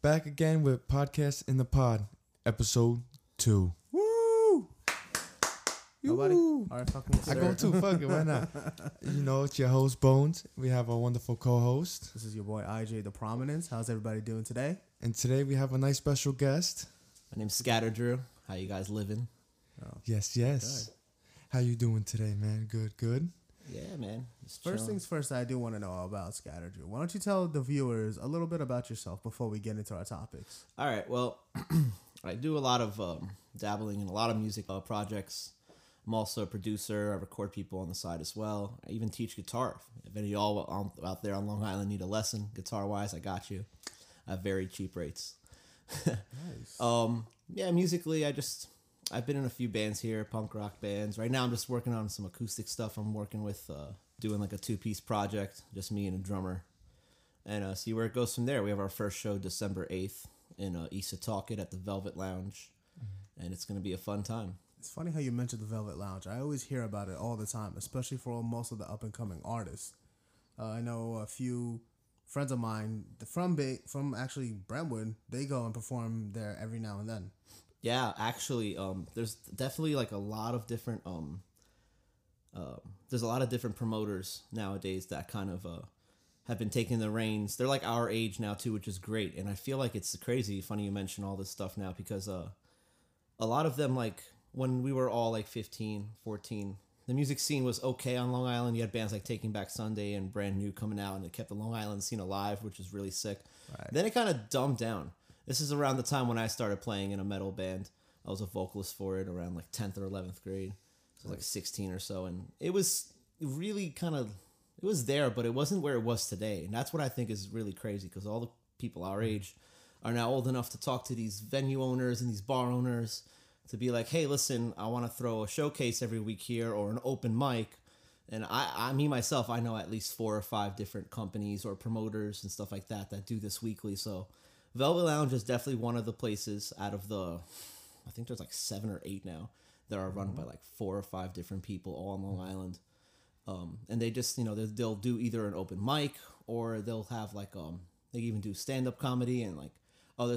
Back again with Podcast in the Pod, episode 2. Woo! Nobody? All right, fucking I go too, fuck it, why not? You know, it's your host, Bones. We have our wonderful co-host. This is your boy, IJ The Prominence. How's everybody doing today? And today we have a nice special guest. My name's Scatter Drew. How you guys living? Oh. Yes, yes. Good. How you doing today, man? Good, good. Yeah, man. First things first, I do want to know about Scatter Drew. Why don't you tell the viewers a little bit about yourself before we get into our topics? All right. Well, I do a lot of dabbling in a lot of music projects. I'm also a producer. I record people on the side as well. I even teach guitar. If any of y'all out there on Long Island need a lesson, guitar-wise, I got you. I have very cheap rates. Nice. Yeah, musically, I've been in a few bands here, punk rock bands. Right now I'm just working on some acoustic stuff. I'm working with doing like a two-piece project, just me and a drummer. And see where it goes from there. We have our first show December 8th in Issa Talkit at the Velvet Lounge. Mm-hmm. And it's going to be a fun time. It's funny how you mentioned the Velvet Lounge. I always hear about it all the time, especially for most of the up-and-coming artists. I know a few friends of mine from actually Brentwood, they go and perform there every now and then. Yeah, actually, there's definitely like a lot of different promoters nowadays that kind of have been taking the reins. They're like our age now too, which is great. And I feel like it's crazy. Funny you mention all this stuff now because a lot of them, like when we were all like 15, 14, the music scene was okay on Long Island. You had bands like Taking Back Sunday and Brand New coming out, and it kept the Long Island scene alive, which is really sick. Right. Then it kind of dumbed down. This is around the time when I started playing in a metal band. I was a vocalist for it around like 10th or 11th grade. So like 16 or so. And it was really it was there, but it wasn't where it was today. And that's what I think is really crazy because all the people our age are now old enough to talk to these venue owners and these bar owners to be like, hey, listen, I want to throw a showcase every week here or an open mic. And I know at least 4 or 5 different companies or promoters and stuff like that do this weekly. So Velvet Lounge is definitely one of the places out of the, I think there's like 7 or 8 now that are run by like 4 or 5 different people all on Long Island. And they just, you know, they'll do either an open mic or they'll have like, they even do stand-up comedy and like,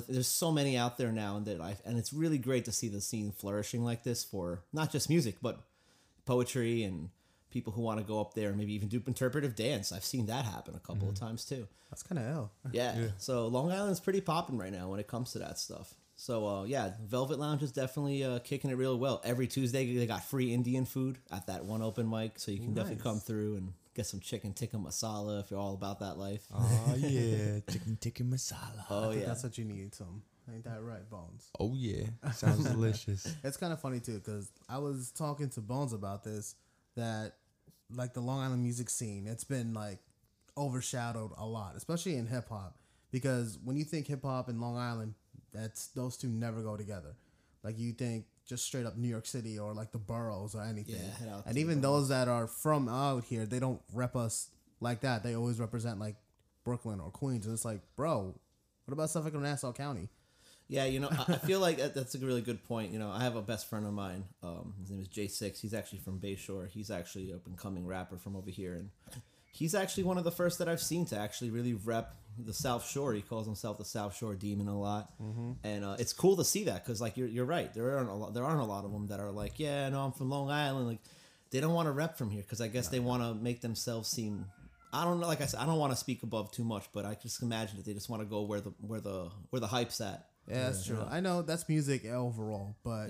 there's so many out there now and it's really great to see the scene flourishing like this for not just music, but poetry and people who want to go up there and maybe even do interpretive dance. I've seen that happen a couple of times too. That's kind of ill. Yeah. So Long Island's pretty popping right now when it comes to that stuff. So yeah, Velvet Lounge is definitely kicking it real well. Every Tuesday they got free Indian food at that one open mic, so you can definitely come through and get some chicken tikka masala if you're all about that life. Oh yeah, chicken tikka masala. Oh yeah, that's what you need. Ain't that right, Bones? Oh yeah, sounds delicious. It's kind of funny too because I was talking to Bones about this that. Like the Long Island music scene, it's been like overshadowed a lot, especially in hip hop, because when you think hip hop and Long Island, those two never go together. Like you think just straight up New York City or like the boroughs or anything. Yeah, and even those that are from out here, they don't rep us like that. They always represent like Brooklyn or Queens. And it's like, bro, what about Suffolk and Nassau County? Yeah, you know, I feel like that's a really good point. You know, I have a best friend of mine. His name is J6. He's actually from Bayshore. He's actually an up-and-coming rapper from over here. And he's actually one of the first that I've seen to actually really rep the South Shore. He calls himself the South Shore Demon a lot. Mm-hmm. And it's cool to see that because, like, you're right. There aren't a lot of them that are like, yeah, no, I'm from Long Island. Like, they don't want to rep from here because I guess they want to make themselves seem... I don't know. Like I said, I don't want to speak above too much, but I just imagine that they just want to go where the hype's at. Yeah, that's true. I know that's music overall, but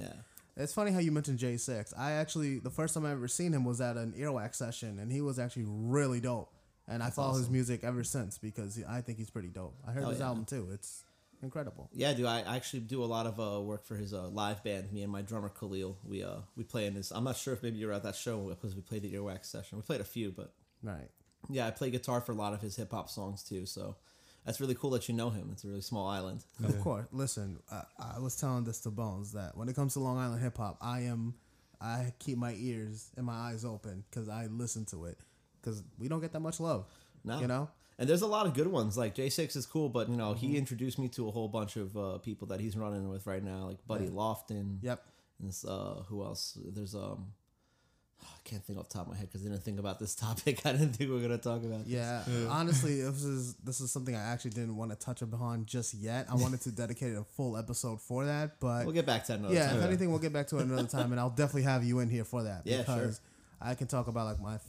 it's funny how you mentioned J6. I actually, the first time I ever seen him was at an Earwax session, and he was actually really dope. And I follow his music ever since because I think he's pretty dope. I heard his album too. It's incredible. Yeah, dude. I actually do a lot of work for his live band. Me and my drummer Khalil, we play in his. I'm not sure if maybe you were at that show because we played the Earwax session. We played a few, but right. Yeah, I play guitar for a lot of his hip hop songs too. So. That's really cool that you know him. It's a really small island. Of course. Listen, I was telling this to Bones that when it comes to Long Island hip-hop, I keep my ears and my eyes open because I listen to it because we don't get that much love, you know? And there's a lot of good ones. Like, J6 is cool, but, you know, he introduced me to a whole bunch of people that he's running with right now, like Buddy Lofton. Yep. And who else? There's... I can't think off the top of my head because I didn't think about this topic. I didn't think we were going to talk about this. Yeah. Honestly, this is something I actually didn't want to touch upon just yet. I wanted to dedicate a full episode for that, but... We'll get back to it another time. Yeah, if anything, we'll get back to it another time, and I'll definitely have you in here for that. Yeah, because I can talk about like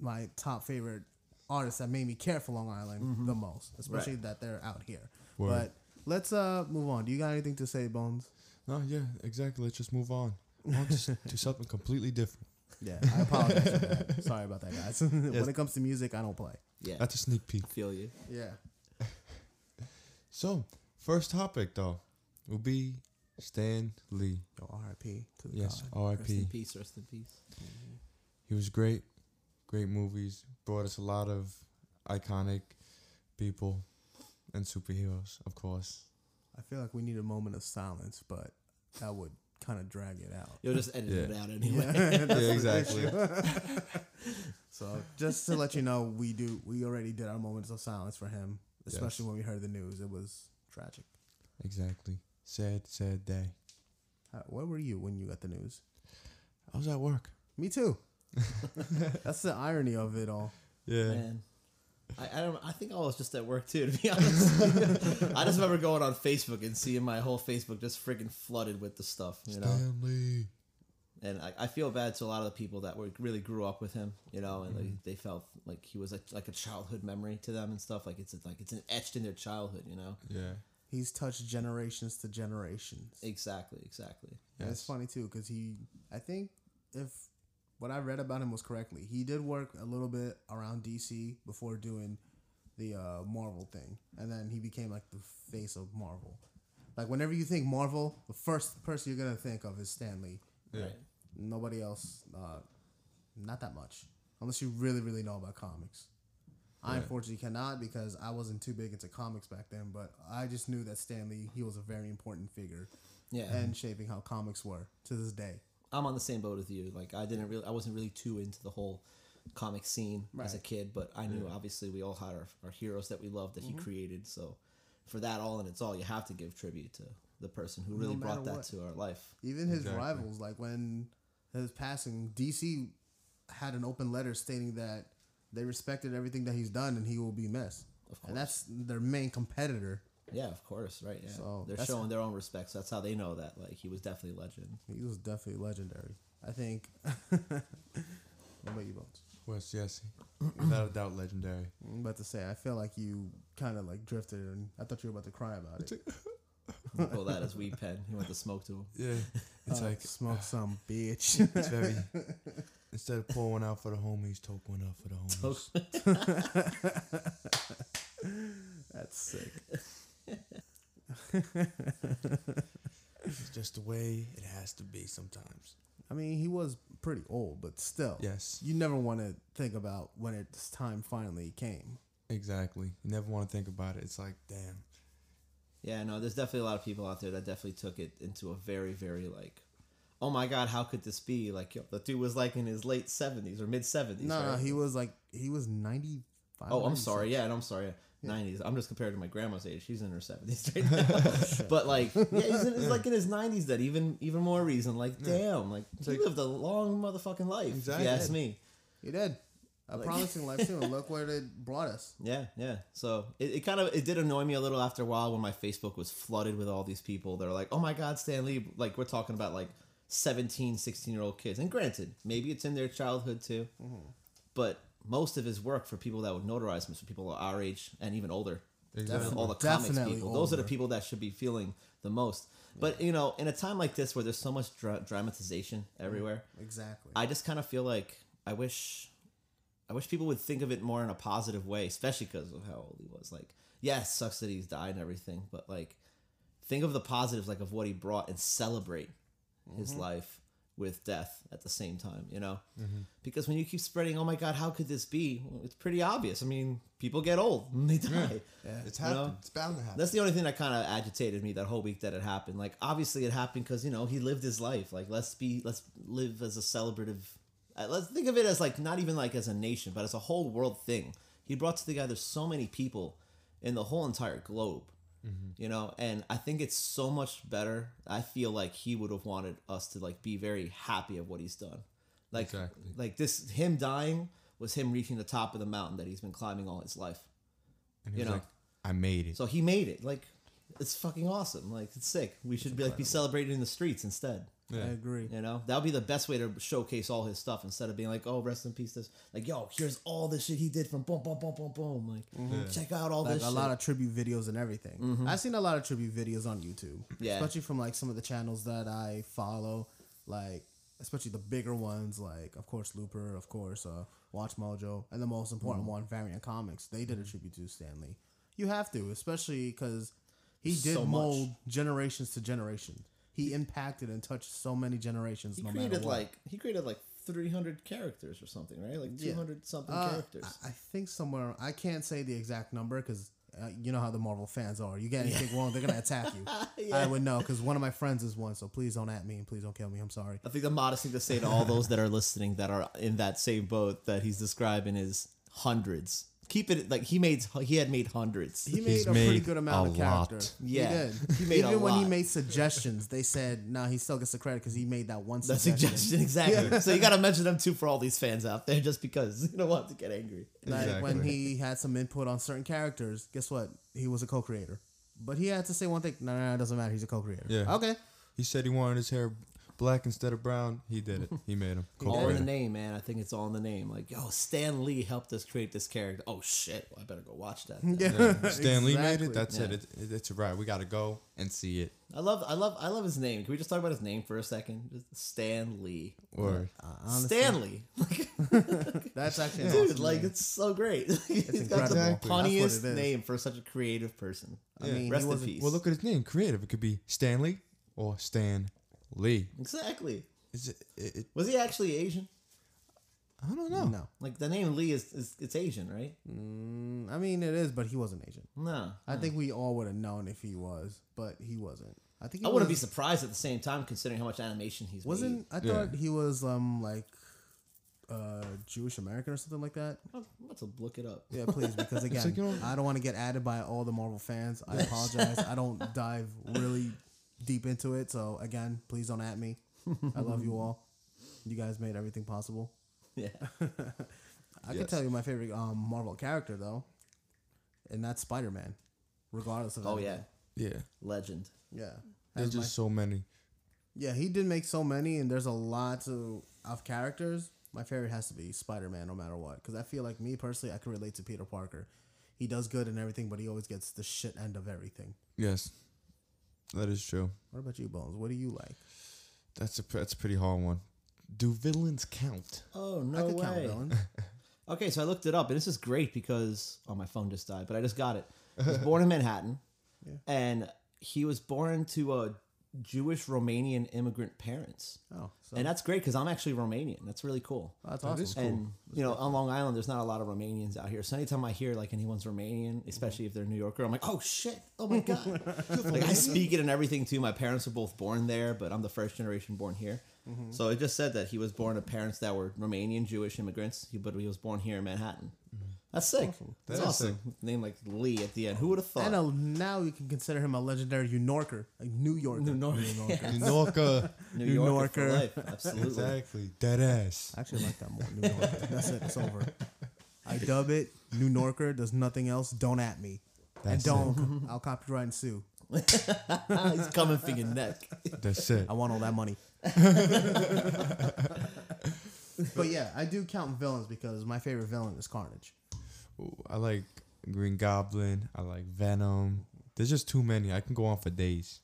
my top favorite artists that made me care for Long Island the most, especially that they're out here. Word. But let's move on. Do you got anything to say, Bones? No, yeah, exactly. Let's just move on. To something completely different. Yeah, I apologize for that. Sorry about that, guys. When it comes to music, I don't play. Yeah, that's a sneak peek. I feel you. Yeah. So, first topic though will be Stan Lee. Yo, R.I.P. to the God. R.I.P. Rest in peace. Rest in peace. Mm-hmm. He was great. Great movies brought us a lot of iconic people and superheroes, of course. I feel like we need a moment of silence, but that would kind of drag it out. You'll just edit it out anyway. Yeah, exactly. So just to let you know, we already did our moments of silence for him, especially when we heard the news. It was tragic. Exactly. Sad day. Where were you when you got the news? I was at work. Me too. That's the irony of it all. Yeah. Man. I think I was just at work too, to be honest. I just remember going on Facebook and seeing my whole Facebook just freaking flooded with the stuff, you know. And I feel bad to a lot of the people that really grew up with him, you know, and like, they felt like he was like a childhood memory to them and stuff. Like it's an etched in their childhood, you know. Yeah. He's touched generations to generations. Exactly. Yes. And it's funny too because I think if what I read about him was correctly, he did work a little bit around DC before doing the Marvel thing. And then he became like the face of Marvel. Like whenever you think Marvel, the first person you're going to think of is Stan Lee. Yeah. Right? Nobody else, not that much. Unless you really, really know about comics. Yeah. I unfortunately cannot because I wasn't too big into comics back then. But I just knew that Stan Lee, he was a very important figure. Yeah. And shaping how comics were to this day. I'm on the same boat with you. Like I wasn't really too into the whole comic scene as a kid, but I knew obviously we all had our heroes that we loved that he created. So for that all in its all, you have to give tribute to the person who really brought that to our life. Even his rivals, like when his passing, DC had an open letter stating that they respected everything that he's done and he will be missed. Of course. And that's their main competitor. Yeah, of course, right. Yeah, so they're showing their own respect. So that's how they know that like he was definitely a legend. He was definitely legendary. I think. What about you, Bones? Yes, yes, without a doubt, legendary. I'm about to say, I feel like you kind of like drifted, and I thought you were about to cry about it. We call that his weed pen. He went to smoke to him. Yeah, it's like smoke some bitch. It's very. Instead of pour one out for the homies, toke one out for the homies. That's sick. It's just the way it has to be sometimes. I mean, he was pretty old, but still. Yes. You never want to think about when its time finally came. Exactly. You never want to think about it. It's like, damn. Yeah, no, there's definitely a lot of people out there that definitely took it into a very, very, like, oh my God, how could this be? Like, yo, the dude was like in his late 70s or mid 70s. No, right? he was 95. Oh, I'm sorry. Yeah, and I'm sorry. 90s. I'm just compared to my grandma's age. She's in her 70s right now. But like, yeah, he's like in his 90s. That even more reason. Like, damn, like he lived a long motherfucking life. Exactly. If you ask me. He did a promising life too. And look where it brought us. Yeah. So it did annoy me a little after a while when my Facebook was flooded with all these people that are like, oh my God, Stan Lee. Like we're talking about like 17, 16-year-old kids. And granted, maybe it's in their childhood too, but. Most of his work for people that would notarize him is for people our age and even older. Exactly. All the comics people. Older. Those are the people that should be feeling the most. Yeah. But, you know, in a time like this where there's so much dramatization everywhere. Exactly. I just kind of feel like I wish people would think of it more in a positive way, especially because of how old he was. Like, yeah, it sucks that he's died and everything, but, like, think of the positives, like, of what he brought and celebrate his life. With death at the same time, you know? Because when you keep spreading, oh my God, how could this be? Well, it's pretty obvious. I mean, people get old and they die. Yeah. It's happened. You know? It's bound to happen. That's the only thing that kind of agitated me that whole week that it happened. Like, obviously it happened because, you know, he lived his life. Like, let's live as a celebrative, let's think of it as like, not even like as a nation, but as a whole world thing. He brought together so many people in the whole entire globe. You know, and I think it's so much better. I feel like he would have wanted us to like be very happy of what he's done Like, exactly. Like this, him dying was him reaching the top of the mountain that he's been climbing all his life. And he was like, I made it. So he made it. Like, it's fucking awesome. Like, it's sick. We should be celebrated in the streets instead. Yeah. I agree. You know, that would be the best way to showcase all his stuff instead of being like, oh, rest in peace. This, like, yo, here's all this shit he did from boom, boom, boom, boom, boom. Like, check out all this shit. A lot of tribute videos and everything. Mm-hmm. I've seen a lot of tribute videos on YouTube, especially from like some of the channels that I follow, like, especially the bigger ones, like, of course, Looper, of course, Watch Mojo, and the most important one, Variant Comics. They did a tribute to Stan Lee. You have to, especially because he did mold generations to generations. He impacted and touched so many generations. He created like 300 characters or something, right? Like 200 something characters. I think somewhere, I can't say the exact number because you know how the Marvel fans are. You get anything wrong, they're going to attack you. I would know because one of my friends is one, so please don't at me and please don't kill me. I'm sorry. I think the modest thing to say to all those that are listening that are in that same boat that he's describing is hundreds. Keep it like he had made hundreds. He made a pretty good amount of characters. Yeah, he did. He made even a when lot. He made suggestions, they said no. Nah, he still gets the credit because he made that one suggestion. Exactly. Yeah. So you got to mention them too for all these fans out there, just because you don't want to get angry. Exactly. Like when he had some input on certain characters, guess what? He was a co-creator, but he had to say one thing. No, it doesn't matter. He's a co-creator. Yeah. Okay. He said he wanted his hair black instead of brown. He did it. He made him. All in the name, man. I think it's all in the name. Like, yo, Stan Lee helped us create this character. Oh, shit. Well, I better go watch that. Yeah. Stan Lee made it. That's it. It's right. We got to go and see it. I love his name. Can we just talk about his name for a second? Just Stan Lee. Or Stan Lee. That's actually dude, awesome like, name. It's so great. He's got the funniest name for such a creative person. Yeah. I mean, rest in peace. Well, look at his name. Creative. It could be Stan Lee or Stan Lee. Exactly. Was he actually Asian? I don't know. No. Like the name Lee it's Asian, right? I mean it is, but he wasn't Asian. No. I think we all would have known if he was, but he wasn't. I think I wouldn't be surprised at the same time considering how much animation he's made. I thought he was like Jewish American or something like that. I'm about to look it up. Yeah, please, because again, like, you know, I don't want to get added by all the Marvel fans. I apologize. I don't dive really deep into it, so again, please don't at me. I love you all. You guys made everything possible. Yeah. I can tell you my favorite Marvel character though, and that's Spider-Man, regardless of anything. Yeah, legend. Yeah, there's just so many. Yeah, he did make so many, and there's a lot of characters. My favorite has to be Spider-Man, no matter what, because I feel like me personally, I can relate to Peter Parker. He does good and everything, but he always gets the shit end of everything. Yes. That is true. What about you, Bones? What do you like? That's a pretty hard one. Do villains count? Oh, no way. I could count villains. Okay, so I looked it up, and this is great because... Oh, my phone just died, but I just got it. He was born in Manhattan, and he was born to a Jewish-Romanian immigrant parents. Oh, so. And that's great because I'm actually Romanian. That's really cool. Oh, that's awesome. Cool. And, you know, on Long Island, there's not a lot of Romanians out here. So anytime I hear, like, anyone's Romanian, especially if they're New Yorker, I'm like, oh, shit. Oh, my God. Like, I speak it and everything, too. My parents were both born there, but I'm the first generation born here. Mm-hmm. So it just said that he was born to parents that were Romanian Jewish immigrants, but he was born here in Manhattan. Mm-hmm. That's sick. Awesome. That's awesome. Sick. Name like Lee at the end. Who would have thought? And now we can consider him a legendary New Yorker for life. Absolutely. Exactly. Deadass. I actually like that more. New Yorker. That's it. It's over. I dub it New Yorker. Does nothing else. Don't at me. That's it. I'll copyright and sue. He's coming for your neck. That's it. I want all that money. But yeah, I do count villains because my favorite villain is Carnage. Ooh, I like Green Goblin. I like Venom. There's just too many. I can go on for days.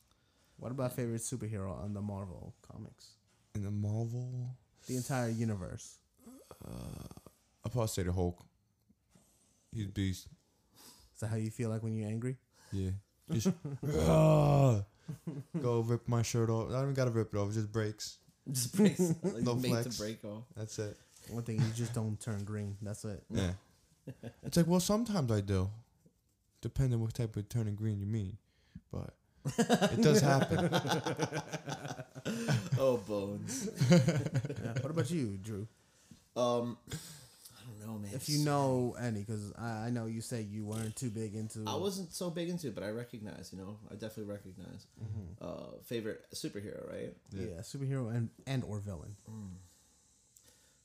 What about favorite superhero on the Marvel comics? In the Marvel? The entire universe. I'll probably say the Hulk. He's beast. Is that how you feel like when you're angry? Yeah. Just go rip my shirt off. I don't even got to rip it off. It just breaks. Just breaks, like no made flex. To break off. That's it. One thing, you just don't turn green. That's it. Yeah. It's like, well, sometimes I do. Depending on what type of turning green you mean. But it does happen. Oh, Bones. What about you, Drew? I don't know, man. If you know any, because I know you say you weren't too big into... I wasn't so big into it, but I recognize, you know? I definitely recognize. Mm-hmm. Favorite superhero, right? Yeah, superhero and or villain. Mm.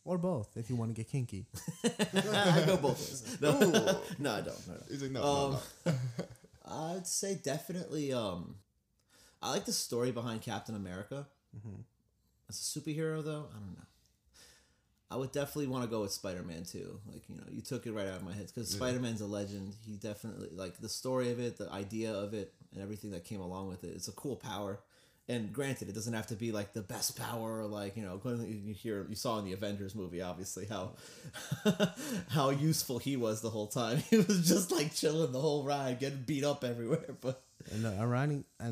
Or both, if you want to get kinky. I go both ways. No, I don't. He's like, no. I'd say definitely. I like the story behind Captain America. Mm-hmm. As a superhero, though, I don't know. I would definitely want to go with Spider-Man too. Like, you know, you took it right out of my head because Spider-Man's a legend. He definitely, like, the story of it, the idea of it, and everything that came along with it. It's a cool power. And granted, it doesn't have to be like the best power, or like, you know, you saw in the Avengers movie, obviously, how useful he was the whole time. He was just like chilling the whole ride, getting beat up everywhere. But and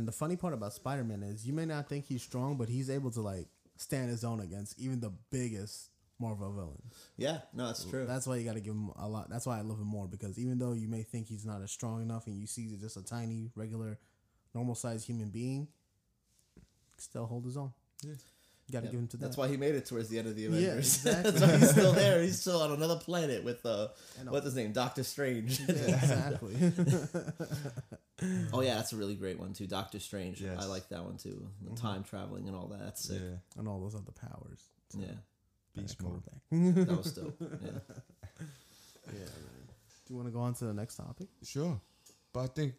the funny part about Spider-Man is you may not think he's strong, but he's able to like stand his own against even the biggest Marvel villain. Yeah, no, that's true. That's why you got to give him a lot. That's why I love him more, because even though you may think he's not as strong enough, and you see he's just a tiny, regular, normal-sized human being, still hold his own. Yeah. You gotta give him to that. That's why he made it towards the end of the Avengers. Yeah, exactly. That's why he's still there. He's still on another planet with what's his name? Doctor Strange. Yeah, exactly. Oh yeah, that's a really great one too. Doctor Strange. Yes. I like that one too. The time traveling and all that. That's sick. Yeah. And all those other powers. So. Yeah. Beast mode. That was dope. Yeah. Yeah, man. Do you want to go on to the next topic? Sure. But I think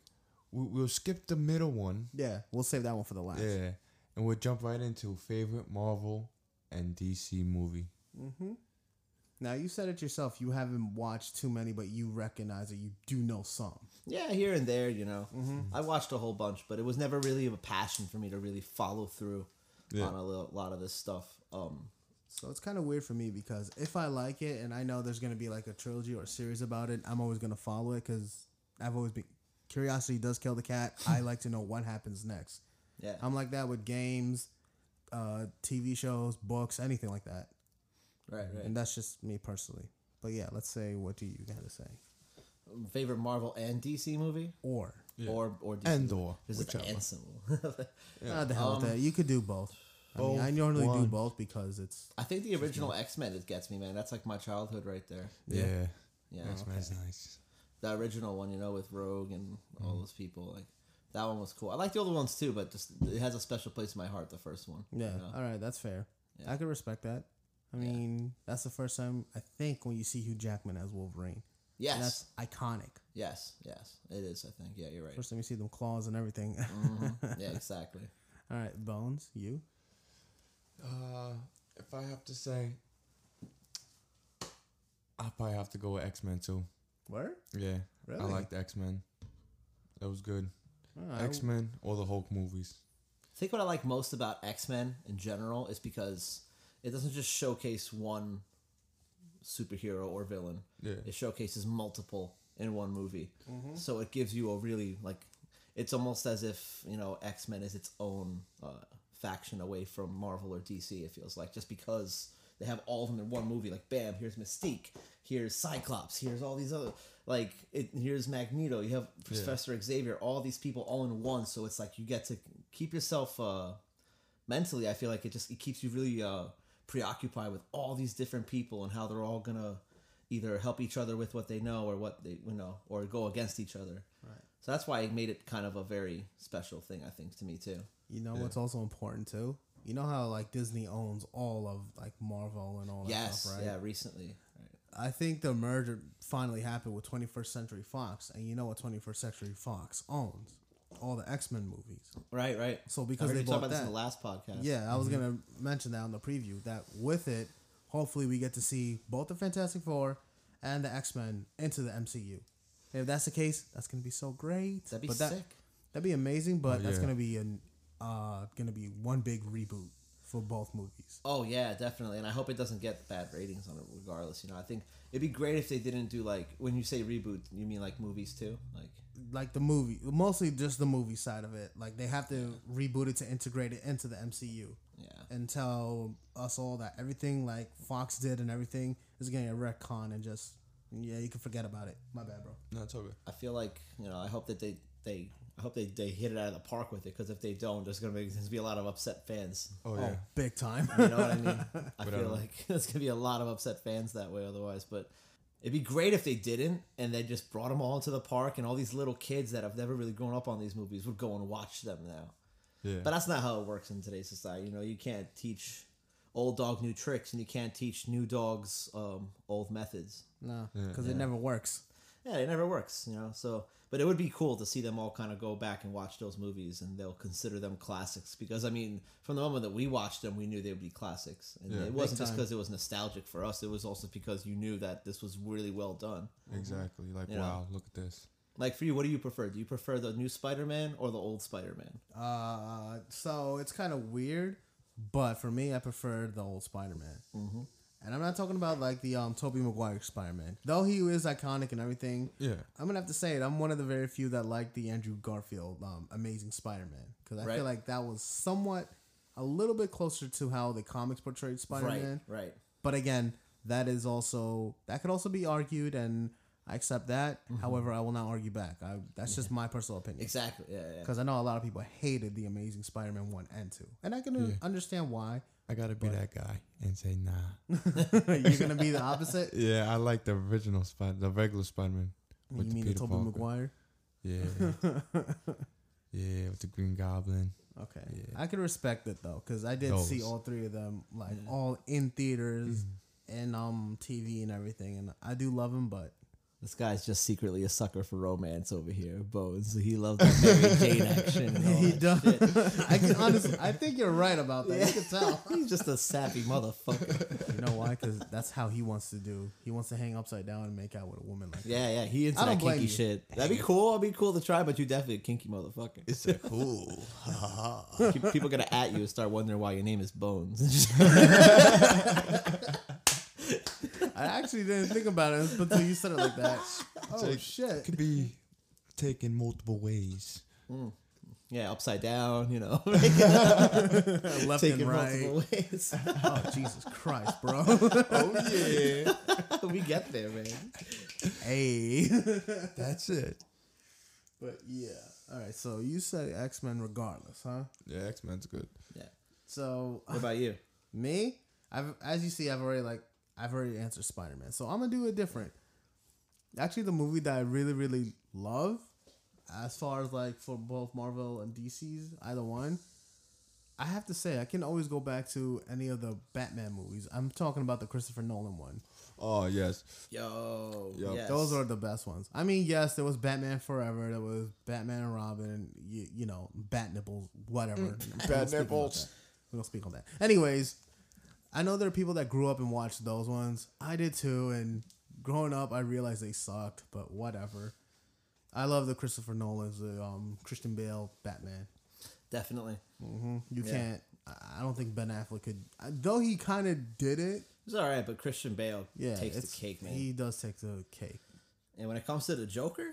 we'll skip the middle one. Yeah. We'll save that one for the last. Yeah. And we'll jump right into favorite Marvel and DC movie. Mm-hmm. Now, you said it yourself. You haven't watched too many, but you recognize or you do know some. Yeah, here and there, you know. Mm-hmm. I watched a whole bunch, but it was never really a passion for me to really follow through on a lot of this stuff. So it's kind of weird for me because if I like it and I know there's going to be like a trilogy or a series about it, I'm always going to follow it because I've always been... Curiosity does kill the cat. I like to know what happens next. Yeah. I'm like that with games, TV shows, books, anything like that. Right. And that's just me personally. But yeah, let's say, what do you got to say? Favorite Marvel and DC movie? Or DC and movie. Or. There's an and symbol. The hell with that. You could do both. I normally do both because it's... I think the original X-Men, it gets me, man. That's like my childhood right there. Yeah. X-Men's nice. The original one, you know, with Rogue and all those people, like... That one was cool. I like the other ones too, but just it has a special place in my heart, the first one. Yeah. You know? All right. That's fair. Yeah. I can respect that. I mean, that's the first time, I think, when you see Hugh Jackman as Wolverine. Yes. And that's iconic. Yes. It is, I think. Yeah, you're right. First time you see them claws and everything. Mm-hmm. Yeah, exactly. All right. Bones, you? If I have to say, I'll probably have to go with X-Men too. Where? Yeah. Really? I liked X-Men. That was good. X-Men or the Hulk movies. I think what I like most about X-Men in general is because it doesn't just showcase one superhero or villain. Yeah. It showcases multiple in one movie. Mm-hmm. So it gives you a really, like, it's almost as if, you know, X-Men is its own faction away from Marvel or DC, it feels like, just because they have all of them in one movie. Like, bam, here's Mystique, here's Cyclops, here's all these other... Like, here's Magneto, you have Professor Xavier, all these people all in one, so it's like you get to keep yourself, mentally, I feel like it keeps you really preoccupied with all these different people and how they're all gonna either help each other with what they know or what they, you know, or go against each other. Right. So that's why it made it kind of a very special thing, I think, to me, too. You know what's also important, too? You know how, like, Disney owns all of, like, Marvel and all that stuff, right? Yeah, recently. I think the merger finally happened with 21st Century Fox, and you know what 21st Century Fox owns? All the X-Men movies. Right. So because they bought about this in the last podcast. Yeah, I was going to mention that on the preview, that with it, hopefully we get to see both the Fantastic Four and the X-Men into the MCU. And if that's the case, that's going to be so great. That'd be sick. That'd be amazing, but that's going to be gonna be one big reboot. For both movies. Oh, yeah, definitely. And I hope it doesn't get bad ratings on it regardless. You know, I think it'd be great if they didn't do, like, when you say reboot, you mean, like, movies, too? Like the movie. Mostly just the movie side of it. Like, they have to reboot it to integrate it into the MCU. Yeah. And tell us all that everything, like, Fox did and everything is getting a retcon and just, you can forget about it. My bad, bro. No, it's okay. I feel like, you know, I hope that they hit it out of the park with it, because if they don't, there's going to be a lot of upset fans. Oh, big time. You know what I mean? I feel like there's going to be a lot of upset fans that way otherwise, but it'd be great if they didn't, and they just brought them all to the park, and all these little kids that have never really grown up on these movies would go and watch them now. Yeah. But that's not how it works in today's society. You know, you can't teach old dog new tricks, and you can't teach new dogs old methods. No, because it never works. Yeah, it never works, you know. So, but it would be cool to see them all kind of go back and watch those movies, and they'll consider them classics. Because I mean, from the moment that we watched them, we knew they would be classics, and it wasn't just because it was nostalgic for us. It was also because you knew that this was really well done. Exactly. Like, you wow, know? Look at this. Like for you, what do you prefer? Do you prefer the new Spider-Man or the old Spider-Man? So it's kind of weird, but for me, I prefer the old Spider-Man. Mm-hmm. And I'm not talking about like the Tobey Maguire Spider-Man. Though he is iconic and everything, I'm going to have to say it. I'm one of the very few that like the Andrew Garfield Amazing Spider-Man. Because I feel like that was somewhat a little bit closer to how the comics portrayed Spider-Man. Right. But again, that is also, that could also be argued, and I accept that. Mm-hmm. However, I will not argue back. That's just my personal opinion. Exactly. Yeah. Because I know a lot of people hated the Amazing Spider-Man 1 and 2. And I can understand why. I gotta be that guy and say nah. You're gonna be the opposite? Yeah, I like the original the regular Spider-Man. You mean the Tobey Maguire? Yeah. Yeah, with the Green Goblin. Okay. Yeah. I can respect it though, because I did see all three of them, like all in theaters and TV and everything, and I do love them, but this guy's just secretly a sucker for romance over here, Bones. He loves the Mary Jane action. He does. I can honestly, I think you're right about that. Yeah. You can tell. He's just a sappy motherfucker. You know why? Because that's how he wants to do. He wants to hang upside down and make out with a woman like that. Yeah. He into that kinky shit. That'd be cool. It'd be cool to try, but you definitely a kinky motherfucker. It's so cool. People are going to at you and start wondering why your name is Bones. I actually didn't think about it until you said it like that. Oh, shit. It could be taken multiple ways. Mm. Yeah, upside down, you know. Left and right. Multiple ways. Oh, Jesus Christ, bro. Oh, yeah. We get there, man. Hey. That's it. But, yeah. All right, so you said X-Men regardless, huh? Yeah, X-Men's good. Yeah. So. What about you? Me? As you see, I've already answered Spider-Man. So I'm going to do it different. Actually, the movie that I really, really love, as far as like for both Marvel and DC's, either one, I have to say, I can always go back to any of the Batman movies. I'm talking about the Christopher Nolan one. Oh, yes. Yo. Yes. Those are the best ones. I mean, yes, there was Batman Forever. There was Batman and Robin. You know, Bat Nipples, whatever. Bat Nipples. We don't speak on that. Anyways, I know there are people that grew up and watched those ones. I did too, and growing up, I realized they sucked, but whatever. I love the Christopher Nolan's, the Christian Bale Batman. Definitely. Mm-hmm. You can't. I don't think Ben Affleck could. Though he kind of did it. It's all right, but Christian Bale takes the cake, man. He does take the cake. And when it comes to the Joker,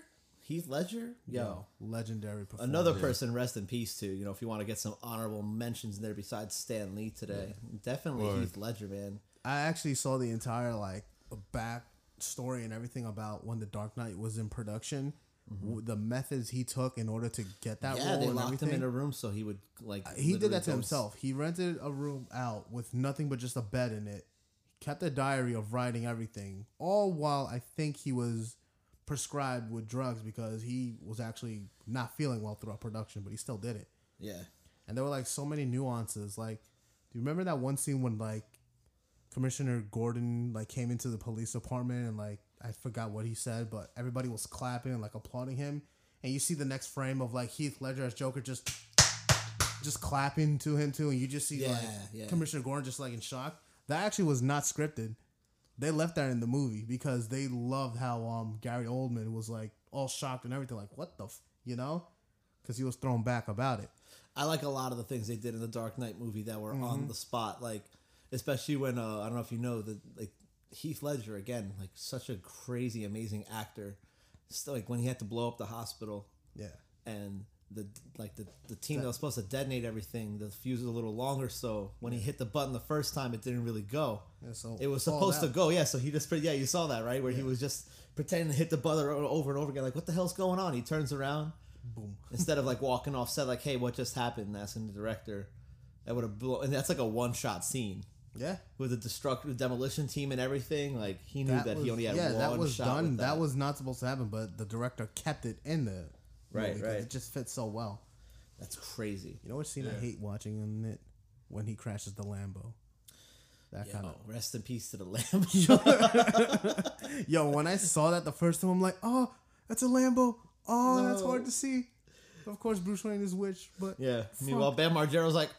Heath Ledger, yo, legendary performance. Another person, rest in peace, too. You know, if you want to get some honorable mentions in there besides Stan Lee today, definitely Heath Ledger, man. I actually saw the entire like back story and everything about when the Dark Knight was in production, the methods he took in order to get that role. Yeah, they locked him in a room so he would like. He did that to himself. He rented a room out with nothing but just a bed in it. He kept a diary of writing everything, all while I think he was prescribed with drugs because he was actually not feeling well throughout production, but he still did it. Yeah. And there were like so many nuances. Like, do you remember that one scene when like Commissioner Gordon like came into the police department and like I forgot what he said, but everybody was clapping and like applauding him, and you see the next frame of like Heath Ledger as Joker just clapping to him too, and you just see Commissioner Gordon just like in shock. That actually was not scripted. They left that in the movie because they loved how Gary Oldman was like all shocked and everything, like what the, you know, because he was thrown back about it. I like a lot of the things they did in the Dark Knight movie that were on the spot, like especially when I don't know if you know that like Heath Ledger again, like such a crazy amazing actor. Still, like when he had to blow up the hospital, and the team that was supposed to detonate everything, the fuse was a little longer, so when he hit the button the first time, it didn't really go. Yeah, so it was supposed to go, so he just, you saw that, right? Where he was just pretending to hit the button over and over again, like, what the hell's going on? He turns around, boom. Instead of, like, walking off set, like, hey, what just happened? And asking the director. That would have blown, and that's, like, a one-shot scene. Yeah. With the demolition team and everything, like, he knew that he only had one shot. Yeah, that was done. That was not supposed to happen, but the director kept it in there. Right. It just fits so well. That's crazy. You know what scene I hate watching in it? When he crashes the Lambo. That kind of rest in peace to the Lambo. Yo, when I saw that the first time, I'm like, oh, that's a Lambo. Oh, no. That's hard to see. Of course, Bruce Wayne is witch, but yeah. Fuck. Meanwhile, Bam Margera's like,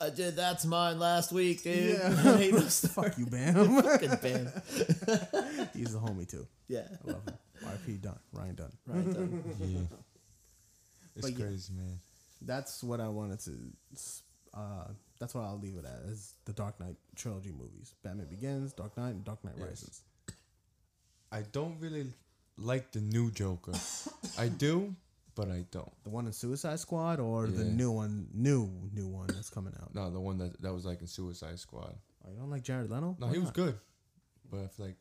I did that's mine last week, dude. Yeah. I hate this. Fuck you, Bam. Fucking Bam. He's the homie too. Yeah, I love him. R.I.P. Dunn. Ryan Dunn. Ryan Dunn. Yeah. It's crazy, man. That's what I wanted to. That's what I'll leave it at. Is the Dark Knight trilogy movies: Batman Begins, Dark Knight, and Dark Knight Rises. I don't really like the new Joker. I do, but I don't. The one in Suicide Squad, or the new one that's coming out. No, the one that was like in Suicide Squad. Oh, you don't like Jared Leto? No, he was good, but I feel like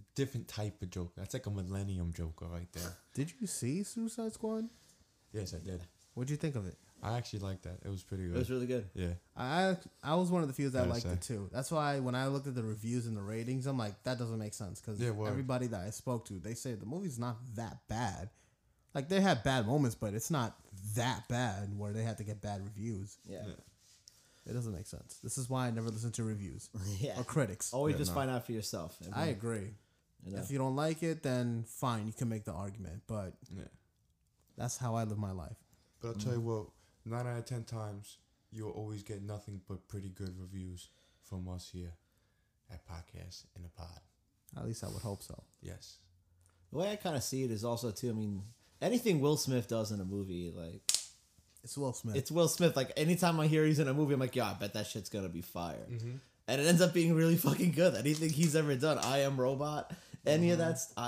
a different type of Joker. That's like a Millennium Joker right there. Did you see Suicide Squad? Yes, I did. What'd you think of it? I actually liked that. It was pretty good. It was really good. Yeah. I was one of the few that liked it too. That's why when I looked at the reviews and the ratings, I'm like, that doesn't make sense. Because everybody that I spoke to, they say the movie's not that bad. Like, they had bad moments, but it's not that bad where they had to get bad reviews. Yeah. It doesn't make sense. This is why I never listen to reviews or critics. Always just find out for yourself. I agree. You know. If you don't like it, then fine. You can make the argument. But that's how I live my life. But I'll tell you what. 9 out of 10 times, you'll always get nothing but pretty good reviews from us here at Podcast in the Pod. At least I would hope so. Yes. The way I kind of see it is also, too, I mean, anything Will Smith does in a movie, like... It's Will Smith. It's Will Smith. Like, anytime I hear he's in a movie, I'm like, yeah, I bet that shit's gonna be fire. Mm-hmm. And it ends up being really fucking good. Anything he's ever done, I Am Robot... Any of that's I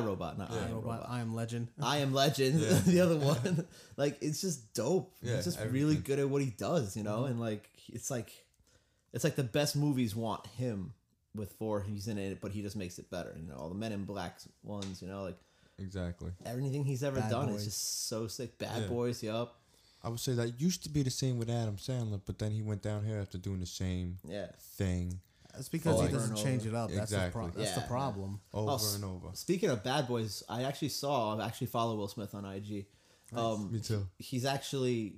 Robot, not I Am Robot. I Am Legend. I Am Legend. Yeah. The other one, like, it's just dope. Yeah, he's just really good at what he does, you know. Mm-hmm. And like, it's like the best movies want him he's in it, but he just makes it better. You know, all the Men in Black ones, you know, like exactly everything he's ever done is just so sick. Bad Boys, yup. I would say that used to be the same with Adam Sandler, but then he went down here after doing the same thing. It's because he doesn't change it up. Exactly. That's the problem. Over and over. Speaking of Bad Boys, I actually follow Will Smith on IG. Nice. Me too. He's actually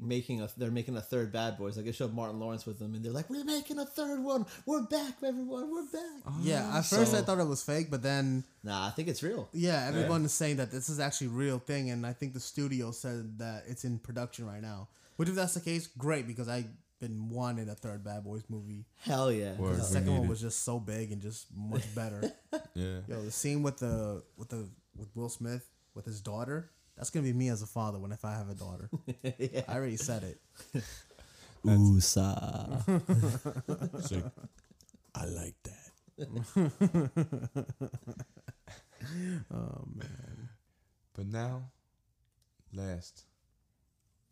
they're making a third Bad Boys. Like, they showed Martin Lawrence with them, and they're like, we're making a third one. We're back, everyone. We're back. Oh, yeah, at first I thought it was fake, but then... Nah, I think it's real. Yeah, everyone is saying that this is actually a real thing, and I think the studio said that it's in production right now. Which, if that's the case, great, because I... been wanting a third Bad Boys movie. Hell yeah. The second one was just so big and just much better. Yeah. Yo, the scene with Will Smith with his daughter, that's gonna be me as a father if I have a daughter. Yeah. I already said it. Oosa. Sick. I like that. Oh man. But now, last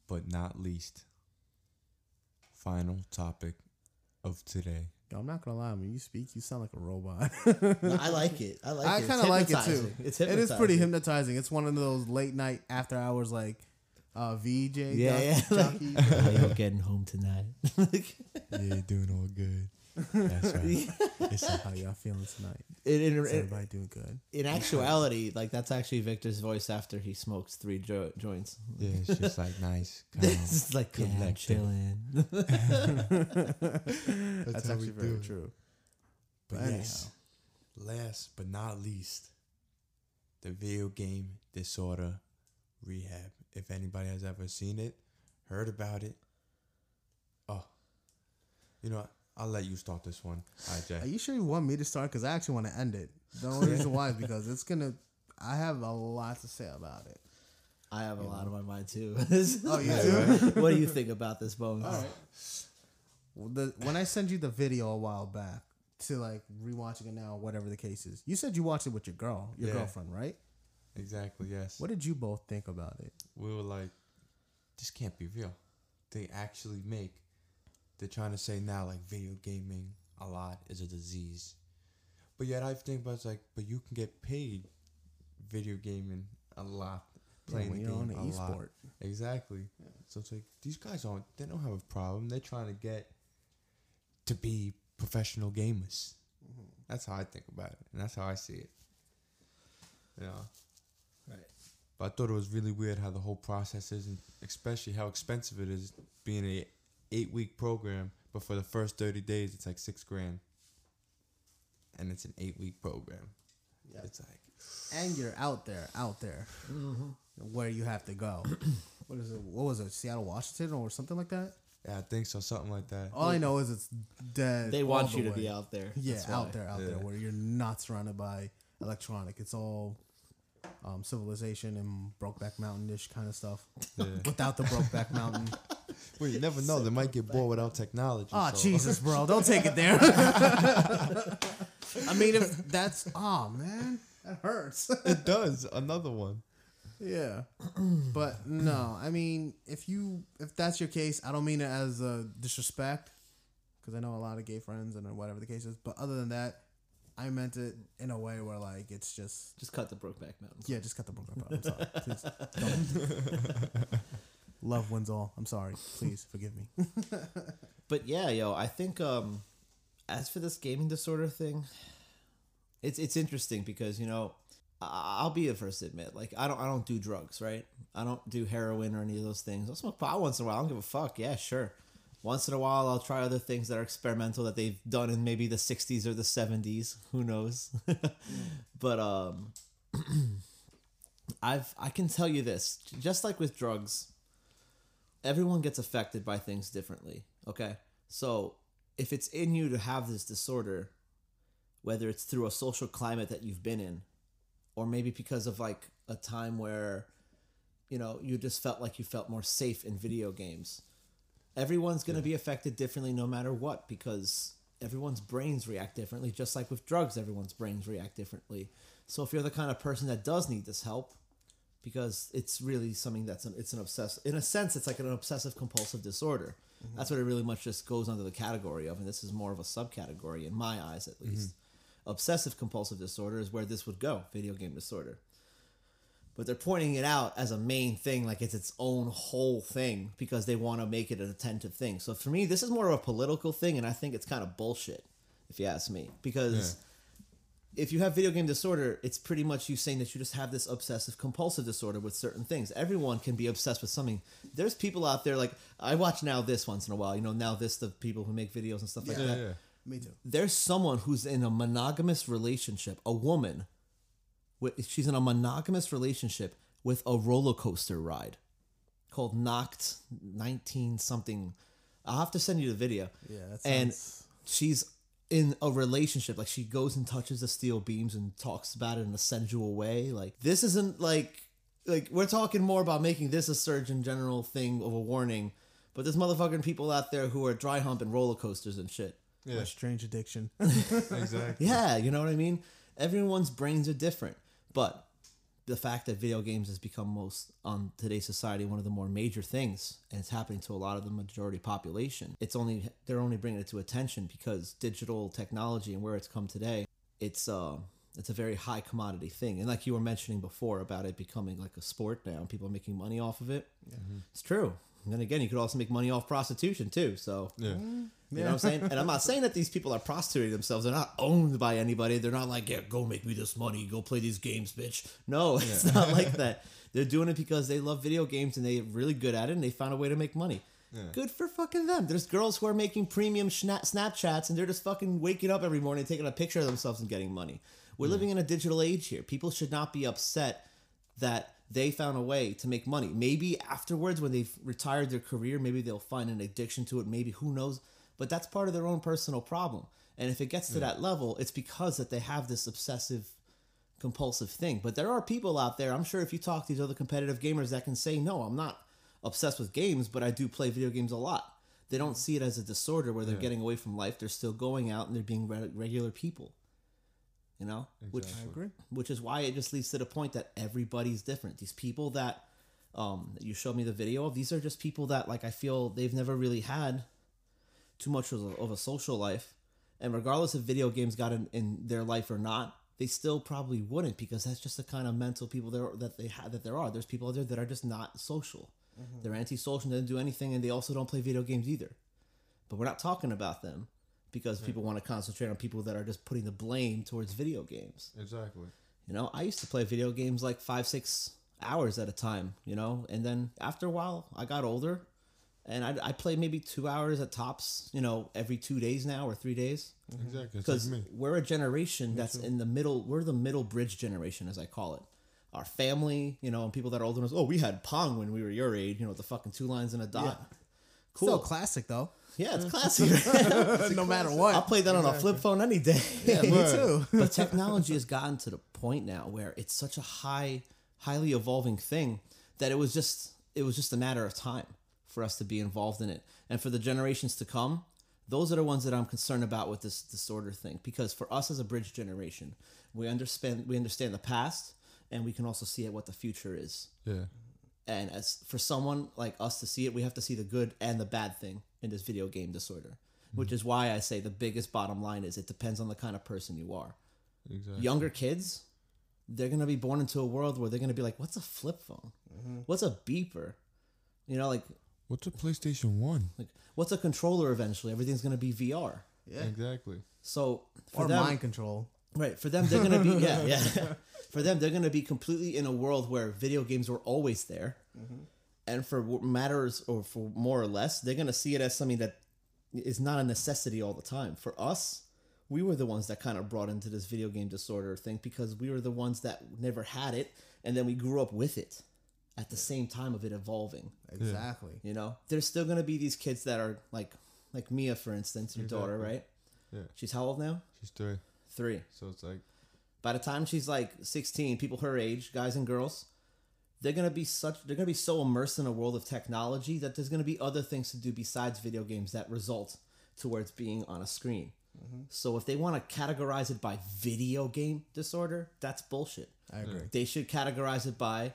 but not least, final topic of today. Yo, I'm not gonna lie, when you speak, you sound like a robot. No, I like it. I kind of like it too. It is pretty hypnotizing. It's one of those late night after hours like VJ. Yeah, yeah. You're getting home tonight. Yeah, you're doing all good. That's right. It's how y'all feeling tonight. Everybody doing good. In actuality, like, that's actually Victor's voice after he smokes 3 joints. Yeah, it's just like nice. It's like, yeah, chilling. That's actually very true. But yes, last but not least, the video game disorder rehab. If anybody has ever seen it, heard about it, you know what? I'll let you start this one. All right, Jay. Are you sure you want me to start? Because I actually want to end it. The only reason why is because I have a lot to say about it. I have a lot on my mind too. Oh, you do? What do you think about this, Bones? All right. Well, when I sent you the video a while back to like rewatching it now, whatever the case is, you said you watched it with your girlfriend, right? Exactly, yes. What did you both think about it? We were like, this can't be real. They actually They're trying to say now, like, video gaming a lot is a disease. But yet I think about but you can get paid video gaming a lot, playing the game a lot. Exactly. Yeah. So it's like, these guys they don't have a problem. They're trying to get to be professional gamers. Mm-hmm. That's how I think about it, and that's how I see it. You know? Right. But I thought it was really weird how the whole process is, and especially how expensive it is being a 8-week program But for the first 30 days, it's like $6,000. And it's an 8-week program. Yeah. It's like... And you're out there, mm-hmm. where you have to go. What is it? What was it? Seattle, Washington or something like that? Yeah, I think so. Something like that. All I know is it's dead. They want you to be out there. Yeah, out there, where you're not surrounded by electronic. It's all Civilization and Brokeback Mountain-ish kind of stuff. Yeah. Without the Brokeback Mountain. Well, you never know. They might get bored without technology. Oh, so. Jesus, bro. Don't take it there. I mean, if that's... Oh, man. That hurts. It does. Another one. Yeah. But no, I mean, if that's your case, I don't mean it as a disrespect, because I know a lot of gay friends and whatever the case is, but other than that, I meant it in a way where, like, it's just... Just cut the Brokeback Mountain. Yeah, just cut the Brokeback Mountain. I'm sorry. Please, don't. Love wins all. I'm sorry. Please, forgive me. But yeah, yo, I think as for this gaming disorder thing, it's interesting because, you know, I'll be the first to admit, like, I don't do drugs, right? I don't do heroin or any of those things. I'll smoke pot once in a while. I don't give a fuck. Yeah, sure. Once in a while, I'll try other things that are experimental that they've done in maybe the 60s or the 70s. Who knows? But I can tell you this. Just like with drugs, everyone gets affected by things differently, okay? So if it's in you to have this disorder, whether it's through a social climate that you've been in, or maybe because of, like, a time where, you know, you just felt like you felt more safe in video games. Everyone's going to be affected differently no matter what, because everyone's brains react differently. Just like with drugs, everyone's brains react differently. So if you're the kind of person that does need this help, because it's really something it's an obsessive... In a sense, it's like an obsessive-compulsive disorder. Mm-hmm. That's what it really much just goes under the category of, and this is more of a subcategory, in my eyes at least. Mm-hmm. Obsessive compulsive disorder is where this would go, video game disorder. But they're pointing it out as a main thing, like it's its own whole thing, because they want to make it an attentive thing. So for me, this is more of a political thing, and I think it's kind of bullshit, if you ask me. Because if you have video game disorder, it's pretty much you saying that you just have this obsessive compulsive disorder with certain things. Everyone can be obsessed with something. There's people out there, like, I watch Now This once in a while. You know, Now This, the people who make videos and stuff like that. Yeah. Me too. There's someone who's in a monogamous relationship, a woman. She's in a monogamous relationship with a roller coaster ride called Knocked 19 something. I'll have to send you the video. Yeah, that's sounds... And she's in a relationship. Like, she goes and touches the steel beams and talks about it in a sensual way. Like, this isn't like we're talking more about making this a surgeon general thing of a warning. But there's motherfucking people out there who are dry humping roller coasters and shit. Yeah. A strange addiction. Exactly. Yeah, you know what I mean? Everyone's brains are different. But the fact that video games has become most, on today's society, one of the more major things, and it's happening to a lot of the majority population, they're only bringing it to attention because digital technology and where it's come today, it's a very high commodity thing. And like you were mentioning before about it becoming like a sport now, and people are making money off of it. Mm-hmm. It's true. And then again, you could also make money off prostitution too. So, you know what I'm saying? And I'm not saying that these people are prostituting themselves. They're not owned by anybody. They're not like, yeah, go make me this money. Go play these games, bitch. No, it's not like that. They're doing it because they love video games and they're really good at it and they found a way to make money. Yeah. Good for fucking them. There's girls who are making premium Snapchats and they're just fucking waking up every morning and taking a picture of themselves and getting money. We're living in a digital age here. People should not be upset that they found a way to make money. Maybe afterwards, when they've retired their career, maybe they'll find an addiction to it. Maybe, who knows? But that's part of their own personal problem. And if it gets to that level, it's because that they have this obsessive, compulsive thing. But there are people out there, I'm sure if you talk to these other competitive gamers, that can say, no, I'm not obsessed with games, but I do play video games a lot. They don't see it as a disorder where they're getting away from life. They're still going out and they're being regular people. You know, exactly. Which is why it just leads to the point that everybody's different. These people that you showed me the video of, these are just people that, like, I feel they've never really had too much of a social life. And regardless if video games got in their life or not, they still probably wouldn't, because that's just the kind of mental people that there are. There's people out there that are just not social. Mm-hmm. They're antisocial, they don't do anything, and they also don't play video games either. But we're not talking about them, because people want to concentrate on people that are just putting the blame towards video games. Exactly. You know, I used to play video games like 5-6 hours at a time, you know, and then after a while I got older And I play maybe 2 hours at tops, you know, every 2 days now or 3 days. Exactly. Because like we're a generation that's in the middle. We're the middle bridge generation, as I call it. Our family, you know, and people that are older than us. Oh, we had Pong when we were your age, you know, with the fucking two lines and a dot. Yeah. Cool. Still classic, though. Yeah, it's classic. No matter what. I'll play that on a flip phone any day. Yeah, me too. But technology has gotten to the point now where it's such a highly evolving thing that it was just a matter of time for us to be involved in it. And for the generations to come, those are the ones that I'm concerned about with this disorder thing. Because for us as a bridge generation, we understand the past, and we can also see what the future is. Yeah. And as for someone like us to see it, we have to see the good and the bad thing in this video game disorder, which is why I say the biggest bottom line is it depends on the kind of person you are. Exactly. Younger kids, they're going to be born into a world where they're going to be like, what's a flip phone? Mm-hmm. What's a beeper? You know, like... What's a PlayStation 1? Like, what's a controller eventually? Everything's going to be VR. Yeah, exactly. So for them, mind control. Right. For them, they're going to be... For them, they're going to be completely in a world where video games were always there. Mm-hmm. And for matters or for more or less, they're going to see it as something that is not a necessity all the time. For us, we were the ones that kind of brought into this video game disorder thing because we were the ones that never had it. And then we grew up with it at the same time of it evolving. Exactly. Yeah. You know, there's still going to be these kids that are like Mia, for instance, your daughter, right? Yeah. She's how old now? She's three. So it's like... By the time she's like 16, people her age, guys and girls, they're gonna be so immersed in a world of technology that there's gonna be other things to do besides video games that result towards being on a screen. Mm-hmm. So if they want to categorize it by video game disorder, that's bullshit. I agree. They should categorize it by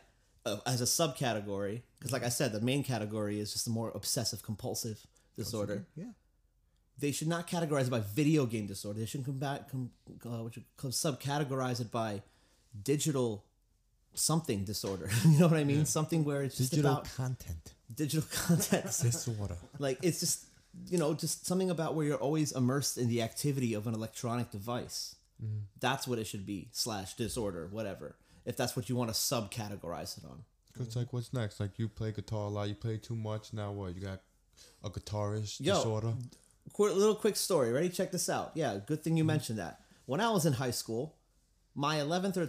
as a subcategory because, like I said, the main category is just the more obsessive compulsive disorder. Yeah. They should not categorize it by video game disorder. They should subcategorize it by digital something disorder. You know what I mean? Yeah. Something where it's just digital about... Digital content. Disorder. Like, it's just, you know, just something about where you're always immersed in the activity of an electronic device. Mm. That's what it should be, / disorder, whatever. If that's what you want to subcategorize it on. Because it's like, what's next? Like, you play guitar a lot. You play too much. Now what? You got a guitarist disorder? Little quick story. Ready? Check this out. Yeah, good thing you mentioned that. When I was in high school, my 11th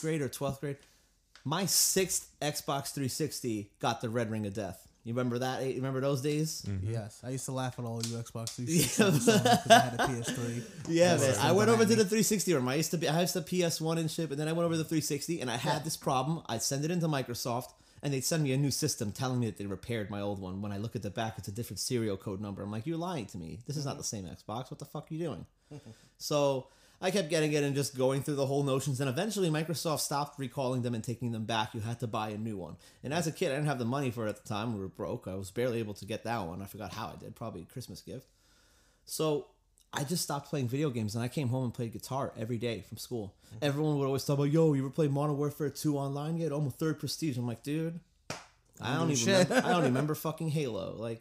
grade or 12th grade, my 6th Xbox 360 got the red ring of death. You remember that? You remember those days? Mm-hmm. Yes. I used to laugh at all you Xbox 360 because I had a PS3. Yeah, man. I went over to the 360 room. I used to PS1 and shit, and then I went over to the 360, and I had this problem. I'd send it into Microsoft, and they'd send me a new system telling me that they repaired my old one. When I look at the back, it's a different serial code number. I'm like, you're lying to me. This is not the same Xbox. What the fuck are you doing? So I kept getting it and just going through the whole notions. And eventually Microsoft stopped recalling them and taking them back. You had to buy a new one. And as a kid, I didn't have the money for it at the time. We were broke. I was barely able to get that one. I forgot how I did. Probably a Christmas gift. So I just stopped playing video games, and I came home and played guitar every day from school. Mm-hmm. Everyone would always talk about, yo, you ever played Modern Warfare 2 online yet? I'm a third prestige. I'm like, dude, I don't even remember fucking Halo. Like,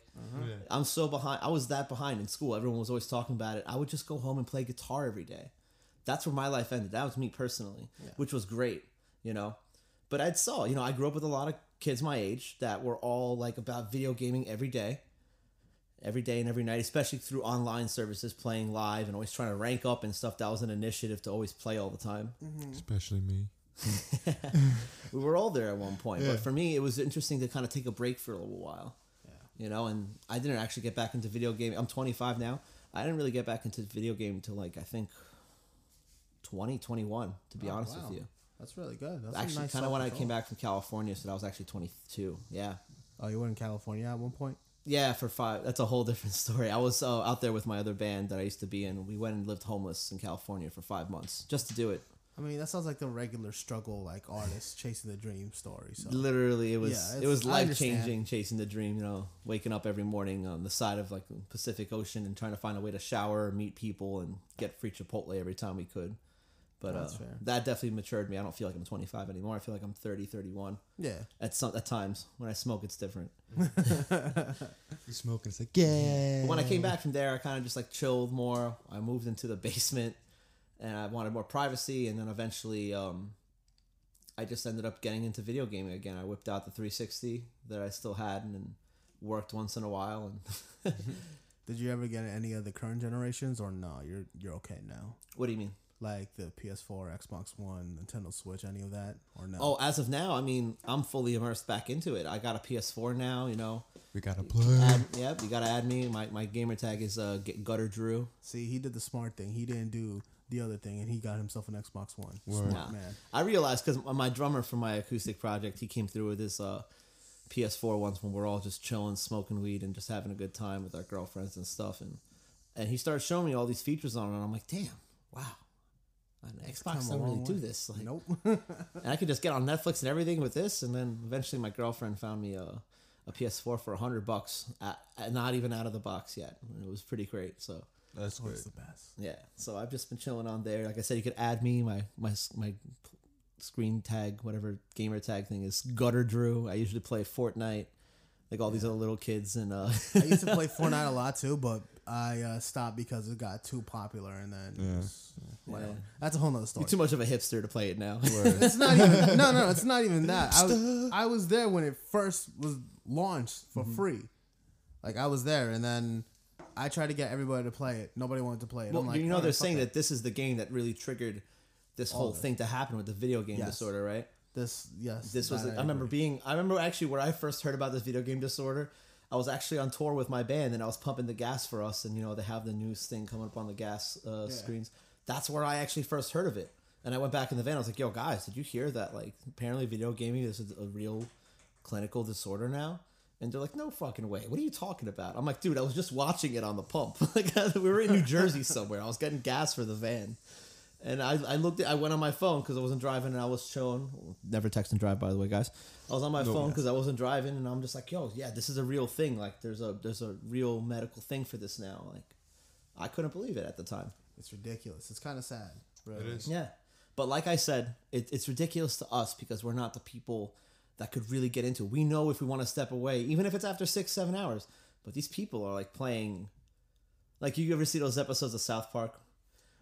I'm so behind. I was that behind in school. Everyone was always talking about it. I would just go home and play guitar every day. That's where my life ended. That was me personally, which was great, you know. But I grew up with a lot of kids my age that were all like about video gaming every day. Every day and every night, especially through online services, playing live and always trying to rank up and stuff. That was an initiative to always play all the time. Mm-hmm. Especially me. We were all there at one point. Yeah. But for me, it was interesting to kind of take a break for a little while. Yeah. You know, and I didn't actually get back into video game. I'm 25 now. I didn't really get back into video game until I think 21, to be honest with you. That's really good. That's actually nice kind of when I came back from California, so that was actually 22. Yeah. Oh, you were in California at one point? Yeah, for 5. That's a whole different story. I was out there with my other band that I used to be in. We went and lived homeless in California for 5 months just to do it. I mean, that sounds like the regular struggle, like artists chasing the dream story. So. Literally, it was life-changing, chasing the dream, you know, waking up every morning on the side of the Pacific Ocean and trying to find a way to shower, meet people, and get free Chipotle every time we could. But that definitely matured me. I don't feel like I'm 25 anymore. I feel like I'm 30, 31. Yeah. At times. When I smoke, it's different. You smoke, it's like, yeah. But when I came back from there, I kind of just chilled more. I moved into the basement, and I wanted more privacy. And then eventually, I just ended up getting into video gaming again. I whipped out the 360 that I still had, and worked once in a while. And did you ever get any of the current generations, or no? You're okay now. What do you mean? Like the PS4, Xbox One, Nintendo Switch, any of that, or no? Oh, as of now, I mean, I'm fully immersed back into it. I got a PS4 now, you know. We gotta play. Yep, you gotta add me. My gamer tag is Gutter Drew. See, he did the smart thing. He didn't do the other thing, and he got himself an Xbox One. Word. Smart man. I realized because my drummer for my acoustic project, he came through with his PS4 once when we're all just chilling, smoking weed, and just having a good time with our girlfriends and stuff. And he started showing me all these features on it, and I'm like, damn, wow. On Xbox, I don't really do this. Like, nope. And I could just get on Netflix and everything with this. And then eventually my girlfriend found me a PS4 for $100, not even out of the box yet. And it was pretty great. So that's always the best. Yeah. So I've just been chilling on there. Like I said, you could add me. My screen tag, whatever gamer tag thing is, Gutter Drew. I usually play Fortnite, like all these other little kids. And I used to play Fortnite a lot too, but I stopped because it got too popular, and then whatever. That's a whole nother story. You're too much of a hipster to play it now. It's not even it's not even that. I was there when it first was launched for free. Like I was there, and then I tried to get everybody to play it. Nobody wanted to play it. Well, like, you know, they're saying that this is the game that really triggered this whole thing to happen with the video game disorder, right? I remember actually where I first heard about this video game disorder. I was actually on tour with my band, and I was pumping the gas for us, and you know they have the news thing coming up on the gas screens. That's where I actually first heard of it, and I went back in the van. I was like, "Yo, guys, did you hear that? Like, apparently, video gaming is a real clinical disorder now." And they're like, "No fucking way! What are you talking about?" I'm like, "Dude, I was just watching it on the pump. Like, we were in New Jersey somewhere. I was getting gas for the van, and I looked. I went on my phone because I wasn't driving, and I was chilling. Never text and drive, by the way, guys. I was on my phone because I wasn't driving, and I'm just like, yo, yeah, this is a real thing. Like, there's a real medical thing for this now. Like, I couldn't believe it at the time. It's ridiculous. It's kind of sad. Really. It is. Yeah. But like I said, it's ridiculous to us because we're not the people that could really get into it. We know if we want to step away, even if it's after 6-7 hours. But these people are, like, playing... Like, you ever see those episodes of South Park?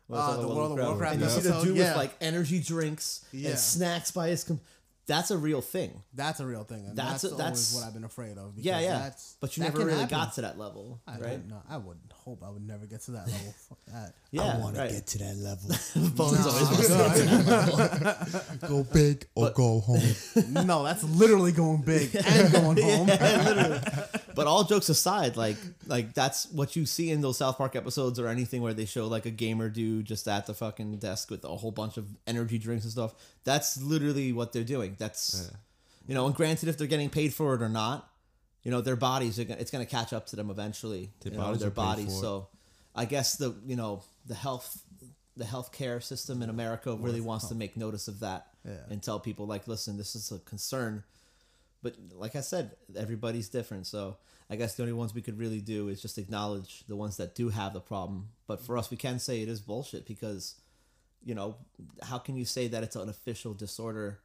The World of Warcraft episode. You see the dude with, like, energy drinks and snacks by his... That's a real thing. That's a real thing. And that's always what I've been afraid of. But you never really got to that level, right? I would hope I would never get to that level. Fuck that. Yeah, I want to get to that level. Bones always wants to get to that level. Go big or go home. No, that's literally going big and going home. Yeah, literally. But all jokes aside, like that's what you see in those South Park episodes or anything where they show like a gamer dude just at the fucking desk with a whole bunch of energy drinks and stuff. That's literally what they're doing. That's, you know, and granted, if they're getting paid for it or not, you know, their bodies, it's going to catch up to them eventually. Their bodies. So I guess the healthcare system in America really wants to make notice of that and tell people, like, listen, this is a concern. But like I said, everybody's different. So I guess the only ones we could really do is just acknowledge the ones that do have the problem. But for us, we can say it is bullshit because, you know, how can you say that it's an official disorder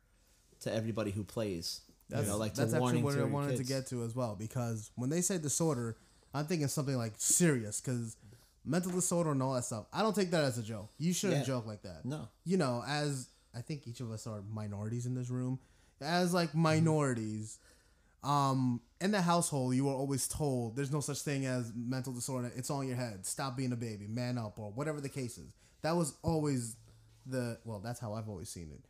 to everybody who plays? That's, you know, like that's actually what I wanted to get to as well, because when they say disorder, I'm thinking something like serious, because mental disorder and all that stuff, I don't take that as a joke. You shouldn't joke like that. No. You know, as I think each of us are minorities in this room, as like minorities in the household, you are always told there's no such thing as mental disorder. It's on your head. Stop being a baby. Man up, or whatever the case is. That was always that's how I've always seen it.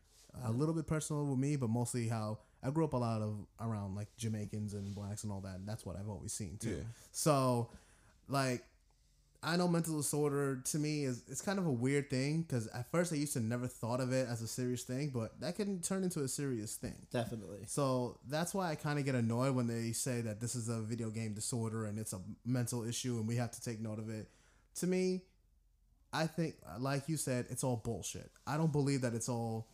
A little bit personal with me, but mostly how I grew up around like Jamaicans and blacks and all that. And that's what I've always seen too. Yeah. So like, I know mental disorder to me it's kind of a weird thing, because at first I used to never thought of it as a serious thing, but that can turn into a serious thing. Definitely. So that's why I kind of get annoyed when they say that this is a video game disorder and it's a mental issue and we have to take note of it. To me, I think, like you said, it's all bullshit. I don't believe that it's all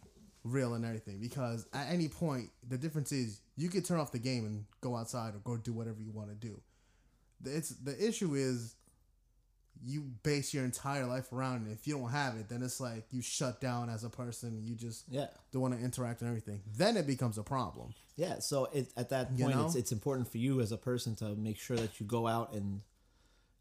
real and everything, because at any point the difference is you could turn off the game and go outside or go do whatever you want to do. The issue is you base your entire life around it. If you don't have it, then it's like you shut down as a person. You just don't want to interact and everything. Then it becomes a problem. Yeah, so at that point, you know? it's important for you as a person to make sure that you go out and...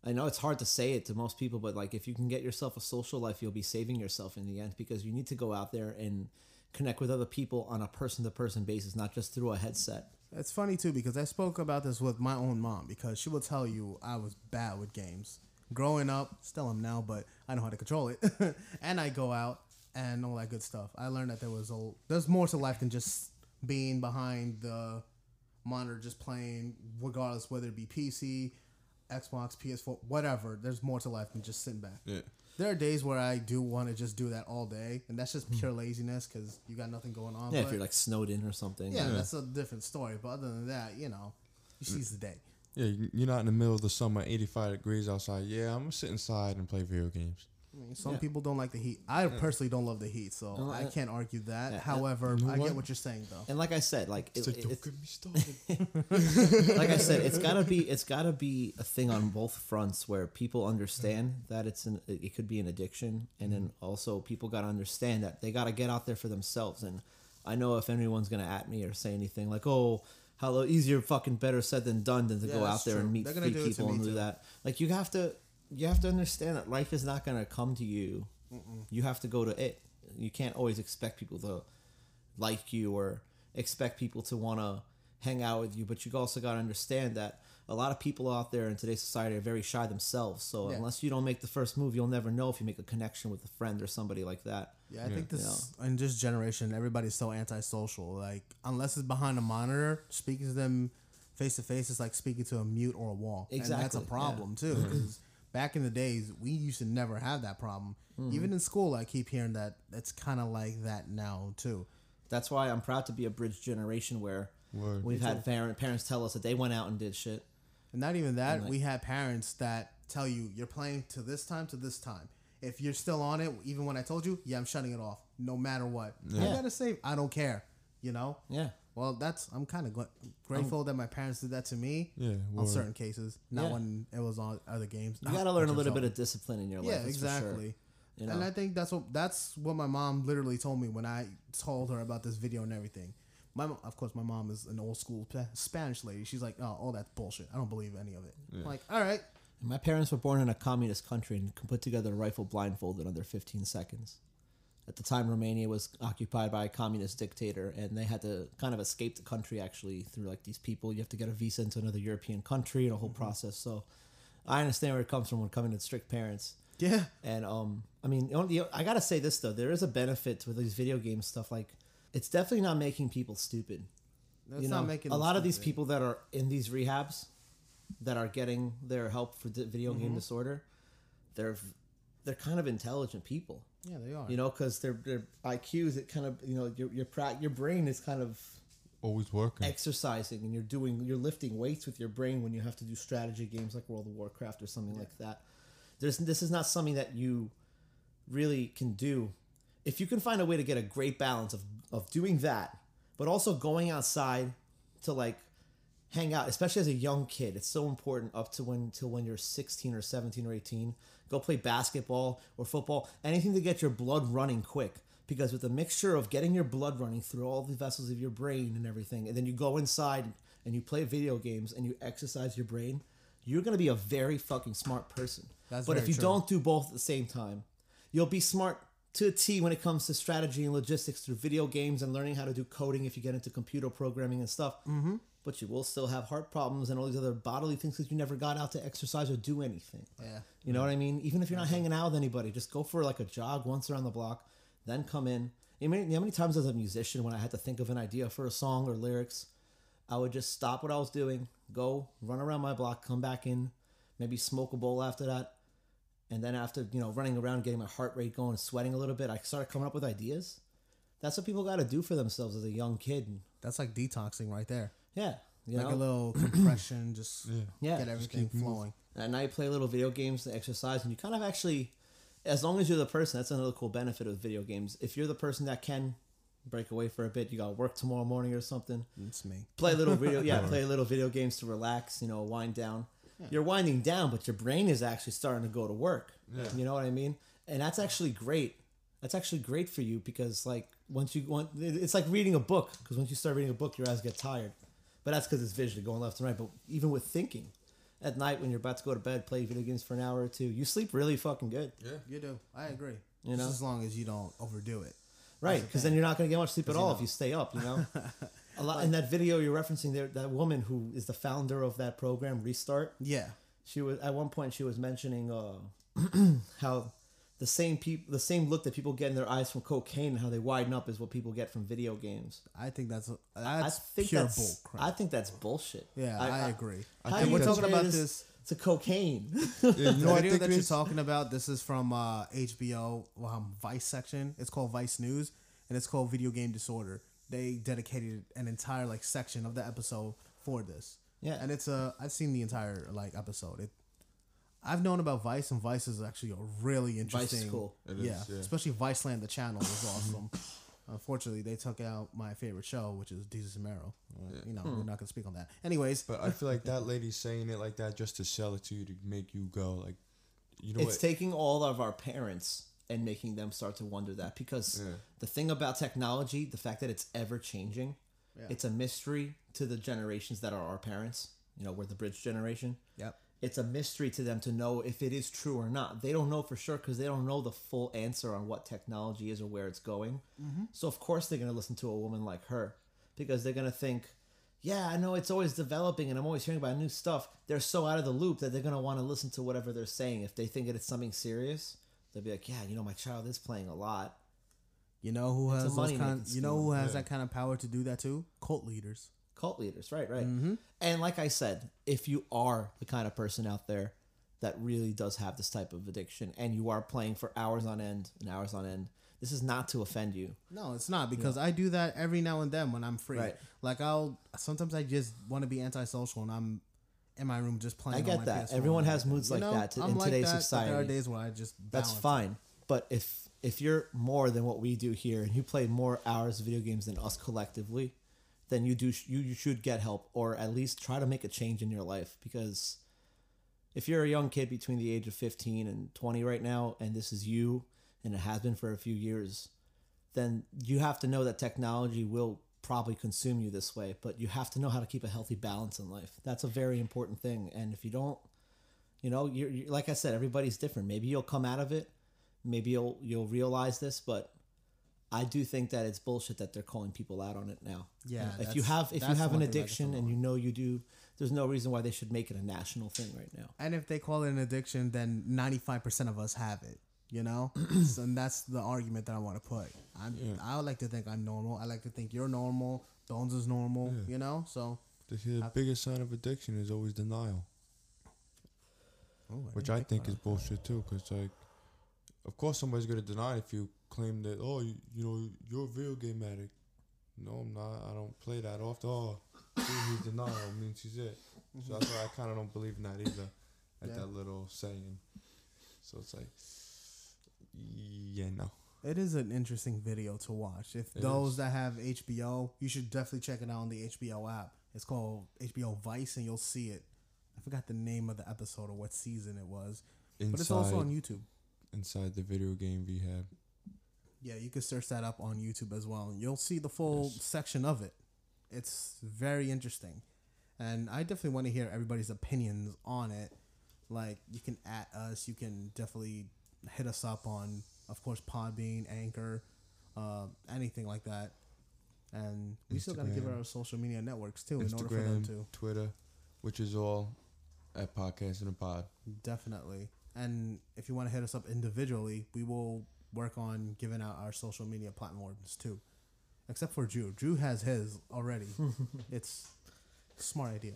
I know it's hard to say it to most people, but like if you can get yourself a social life, you'll be saving yourself in the end, because you need to go out there and connect with other people on a person-to-person basis, not just through a headset. It's funny, too, because I spoke about this with my own mom, because she will tell you I was bad with games. Growing up, still am now, but I know how to control it. And I go out and all that good stuff. I learned that there's more to life than just being behind the monitor, just playing, regardless whether it be PC, Xbox, PS4, whatever. There's more to life than just sitting back. Yeah. There are days where I do want to just do that all day, and that's just pure laziness because you got nothing going on. Yeah, if you're like snowed in or something. Yeah, that's a different story. But other than that, you know, you seize the day. Yeah, you're not in the middle of the summer, 85 degrees outside. Yeah, I'm going to sit inside and play video games. I mean, some people don't like the heat. I personally don't love the heat, so I can't argue that. However, you know I get what you're saying, though. And like I said, don't get me started. Like I said, it's gotta be a thing on both fronts where people understand that it could be an addiction, and then also people gotta understand that they gotta get out there for themselves. And I know if anyone's gonna at me or say anything like, "Oh, hello, easier, fucking better said than done," than to go out there and meet three people and do that. Like you have to understand that life is not going to come to you. Mm-mm. You have to go to it. You can't always expect people to like you or expect people to want to hang out with you. But you also got to understand that a lot of people out there in today's society are very shy themselves. So unless you don't make the first move, you'll never know if you make a connection with a friend or somebody like that. Yeah, I think this, in this generation, everybody's so antisocial. Like, unless it's behind a monitor, speaking to them face-to-face is like speaking to a mute or a wall. Exactly. And that's a problem, too, because... Back in the days, we used to never have that problem. Mm-hmm. Even in school, I keep hearing that it's kind of like that now, too. That's why I'm proud to be a bridge generation where we've had parents tell us that they went out and did shit. And not even that. We had parents that tell you, you're playing to this time, to this time. If you're still on it, even when I told you, I'm shutting it off, no matter what. Yeah. I gotta say, I don't care, you know? Yeah. Well, I'm kind of grateful that my parents did that to me on certain cases, not when it was on other games. You got to learn a little bit of discipline in your life. Yeah, exactly. Sure. You know? And I think that's what my mom literally told me when I told her about this video and everything. Of course, my mom is an old school Spanish lady. She's like, "Oh, all that's bullshit. I don't believe any of it." Yeah. I'm like, all right. My parents were born in a communist country and could put together a rifle blindfolded under 15 seconds. At the time, Romania was occupied by a communist dictator, and they had to kind of escape the country, actually, through, like, these people. You have to get a visa into another European country and a whole process. So I understand where it comes from when coming to strict parents. Yeah. And, I mean, I got to say this, though. There is a benefit with these video game stuff. Like, it's definitely not making people stupid. That's not making them stupid. A lot of these people that are in these rehabs that are getting their help for the video game disorder, they're kind of intelligent people. Yeah, they are. You know, because their IQs, it kind of, you know, your brain is kind of always working, exercising, and you're lifting weights with your brain when you have to do strategy games like World of Warcraft or something like that. This is not something that you really can do. If you can find a way to get a great balance of doing that, but also going outside to like hang out, especially as a young kid, it's so important up to till when you're 16 or 17 or 18. Go play basketball or football, anything to get your blood running quick. Because with a mixture of getting your blood running through all the vessels of your brain and everything, and then you go inside and you play video games and you exercise your brain, you're going to be a very fucking smart person. But if you don't do both at the same time, you'll be smart to a T when it comes to strategy and logistics through video games and learning how to do coding if you get into computer programming and stuff. Mm-hmm. But you will still have heart problems and all these other bodily things because you never got out to exercise or do anything. Yeah, you know what I mean? Even if you're not hanging out with anybody, just go for like a jog once around the block, then come in. You know how many times as a musician when I had to think of an idea for a song or lyrics, I would just stop what I was doing, go run around my block, come back in, maybe smoke a bowl after that. And then after, you know, running around, getting my heart rate going, sweating a little bit, I started coming up with ideas. That's what people got to do for themselves as a young kid. That's like detoxing right there. Yeah. You know? A little compression, just get everything just flowing. And at night, play little video games and exercise. And you kind of actually, as long as you're the person, that's another cool benefit of video games. If you're the person that can break away for a bit, you got to work tomorrow morning or something. It's me. Play little video games to relax, you know, wind down. Yeah. You're winding down, but your brain is actually starting to go to work. Yeah. You know what I mean? And that's actually great. That's actually great for you because, like, it's like reading a book. Because once you start reading a book, your eyes get tired. But that's because it's visually going left and right. But even with thinking, at night when you're about to go to bed, play video games for an hour or two, you sleep really fucking good. Yeah, you do. I agree. You know? As long as you don't overdo it. Right, because then you're not going to get much sleep at all if you stay up, you know? A lot, like, in that video you're referencing there, that woman who is the founder of that program, Restart. Yeah. She was at one point. She was mentioning how the same look that people get in their eyes from cocaine and how they widen up is what people get from video games. I think that's bull crap. I think that's bullshit. Yeah, I agree. I think we're talking about this. It's a cocaine. Yeah, no idea that you're talking about. This is from HBO Vice section. It's called Vice News, and it's called Video Game Disorder. They dedicated an entire section of the episode for this. Yeah, and it's I've seen the entire episode. I've known about Vice, and Vice is actually a really interesting. Vice school. It is, yeah. Especially Viceland, the channel is awesome. Unfortunately, they took out my favorite show, which is Jesus and Mero. Yeah. You know, we're not gonna speak on that. Anyways, but I feel like that lady saying it like that just to sell it to you, to make you go it's taking all of our parents and making them start to wonder that, because the thing about technology, the fact that it's ever changing, it's a mystery to the generations that are our parents. You know, we're the bridge generation. Yep. It's a mystery to them to know if it is true or not. They don't know for sure because they don't know the full answer on what technology is or where it's going. Mm-hmm. So, of course, they're going to listen to a woman like her, because they're going to think, yeah, I know it's always developing and I'm always hearing about new stuff. They're so out of the loop that they're going to want to listen to whatever they're saying. If they think it's something serious, they'll be like, yeah, my child is playing a lot. You know who has that kind of power to do that too? Cult leaders. Right. Mm-hmm. And like I said, if you are the kind of person out there that really does have this type of addiction and you are playing for hours on end, this is not to offend you. No, it's not, because I do that every now and then when I'm free. Right. Sometimes I just want to be antisocial and I'm in my room just playing. I get that. Everyone has moods like that in today's society. There are days where I just balance. That's fine. But if you're more than what we do here and you play more hours of video games than us collectively, then you should get help, or at least try to make a change in your life. Because if you're a young kid between the age of 15 and 20 right now, and this is you, and it has been for a few years, then you have to know that technology will probably consume you this way, but you have to know how to keep a healthy balance in life. That's a very important thing. And if you don't, you're like I said, everybody's different. Maybe you'll come out of it. Maybe you'll realize this, but I do think that it's bullshit that they're calling people out on it now. Yeah. If you have an addiction and you do, there's no reason why they should make it a national thing right now. And if they call it an addiction, then 95% of us have it, So, and that's the argument that I want to put. I would like to think I'm normal. I like to think you're normal. Don's is normal, So the biggest sign of addiction is always denial. Which I think is bullshit too, because of course somebody's going to deny if you claim that, you're a video game addict. No, I'm not. I don't play that often. Oh, he's denial means he's it. So that's why I kind of don't believe in that either, at that little saying. So it's no. It is an interesting video to watch. If those that have HBO, you should definitely check it out on the HBO app. It's called HBO Vice, and you'll see it. I forgot the name of the episode or what season it was. But it's also on YouTube. Inside the Video Game Rehab. Yeah, you can search that up on YouTube as well. And you'll see the full section of it. It's very interesting. And I definitely want to hear everybody's opinions on it. You can at us. You can definitely hit us up on, of course, Podbean, Anchor, anything like that. And we still got to give our social media networks, too, in order for them to. Twitter, which is all at Podcast and a Pod. Definitely. And if you want to hit us up individually, we will work on giving out our social media platforms too. Except for Drew. Drew has his already. It's a smart idea.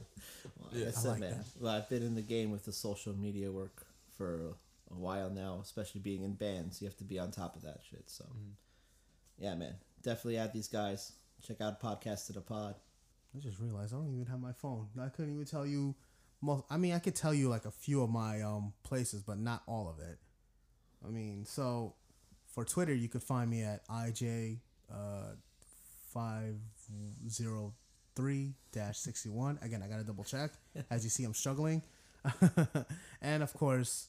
Well, I've been in the game with the social media work for a while now, especially being in bands. You have to be on top of that shit. So, yeah, man. Definitely add these guys. Check out Podcast to the Pod. I just realized I don't even have my phone. I couldn't even tell you. I could tell you a few of my places, but not all of it. So for Twitter, you could find me at IJ503-61. Again, I got to double check. As you see, I'm struggling. And, of course,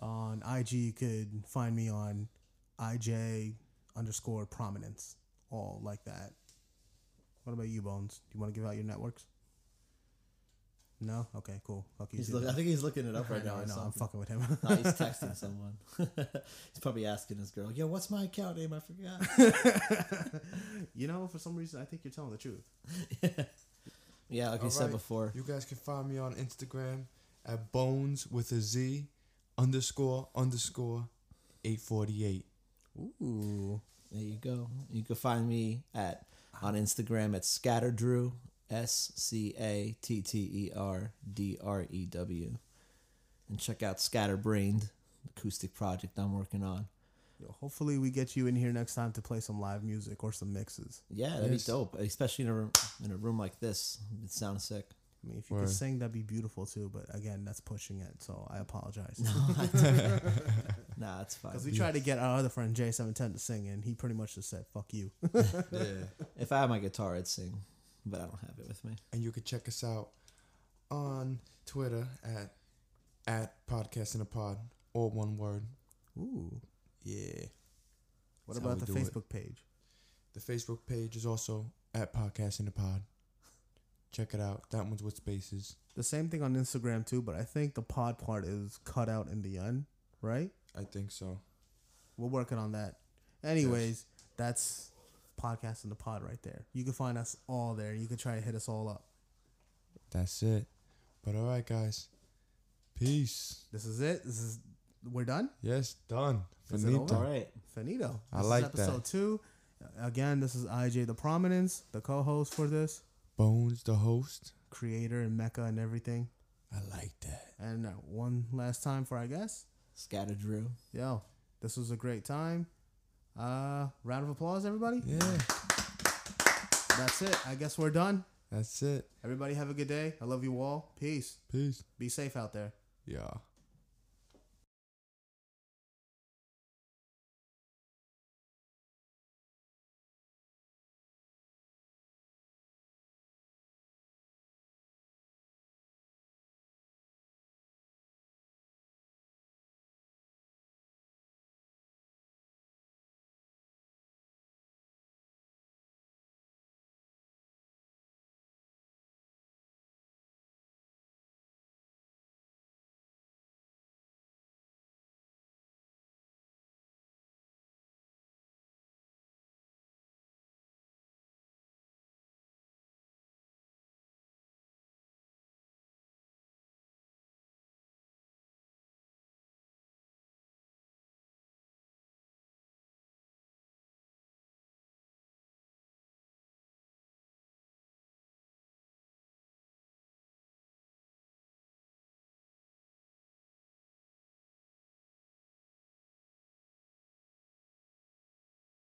on IG, you could find me on IJ_prominence, all like that. What about you, Bones? Do you want to give out your networks? No? Okay, cool. Fuck you. I think he's looking it up right now. I know. I'm fucking with him. No, he's texting someone. He's probably asking his girl, yo, what's my account name? I forgot. You know, for some reason, I think you're telling the truth. Yeah, like I said before. You guys can find me on Instagram at bones__848. Ooh. There you go. You can find me on Instagram at scatterdrew. scatterdrew, and check out Scatterbrained, acoustic project I'm working on. Yo, hopefully we get you in here next time to play some live music or some mixes. Yeah, that'd be dope, especially in a room like this. It sounds sick. I mean, if you could sing, that'd be beautiful too. But again, that's pushing it, so I apologize. Nah, it's fine. Because we tried to get our other friend J710 to sing, and he pretty much just said, "Fuck you." Yeah. If I had my guitar, I'd sing. But I don't have it with me. And you can check us out on Twitter at podcastinapod, all one word. Ooh, yeah. What about the Facebook page? The Facebook page is also at podcastinapod. Check it out. That one's with spaces. The same thing on Instagram too, but I think the pod part is cut out in the end, right? I think so. We're working on that. Anyways, that's Podcast in the Pod right there. You can find us all there. You can try to hit us all up. That's it. But all right, guys. Peace. This is it. We're done? Yes, done. Finito. All right. Finito. I like that. This is episode 2. Again, this is IJ the Prominence, the co-host for this. Bones the host. Creator and Mecca and everything. I like that. And one last time for, I guess, Scatter Drew. Yo, this was a great time. Round of applause, everybody. Yeah. That's it. I guess we're done. That's it. Everybody have a good day. I love you all. Peace. Peace. Be safe out there. Yeah.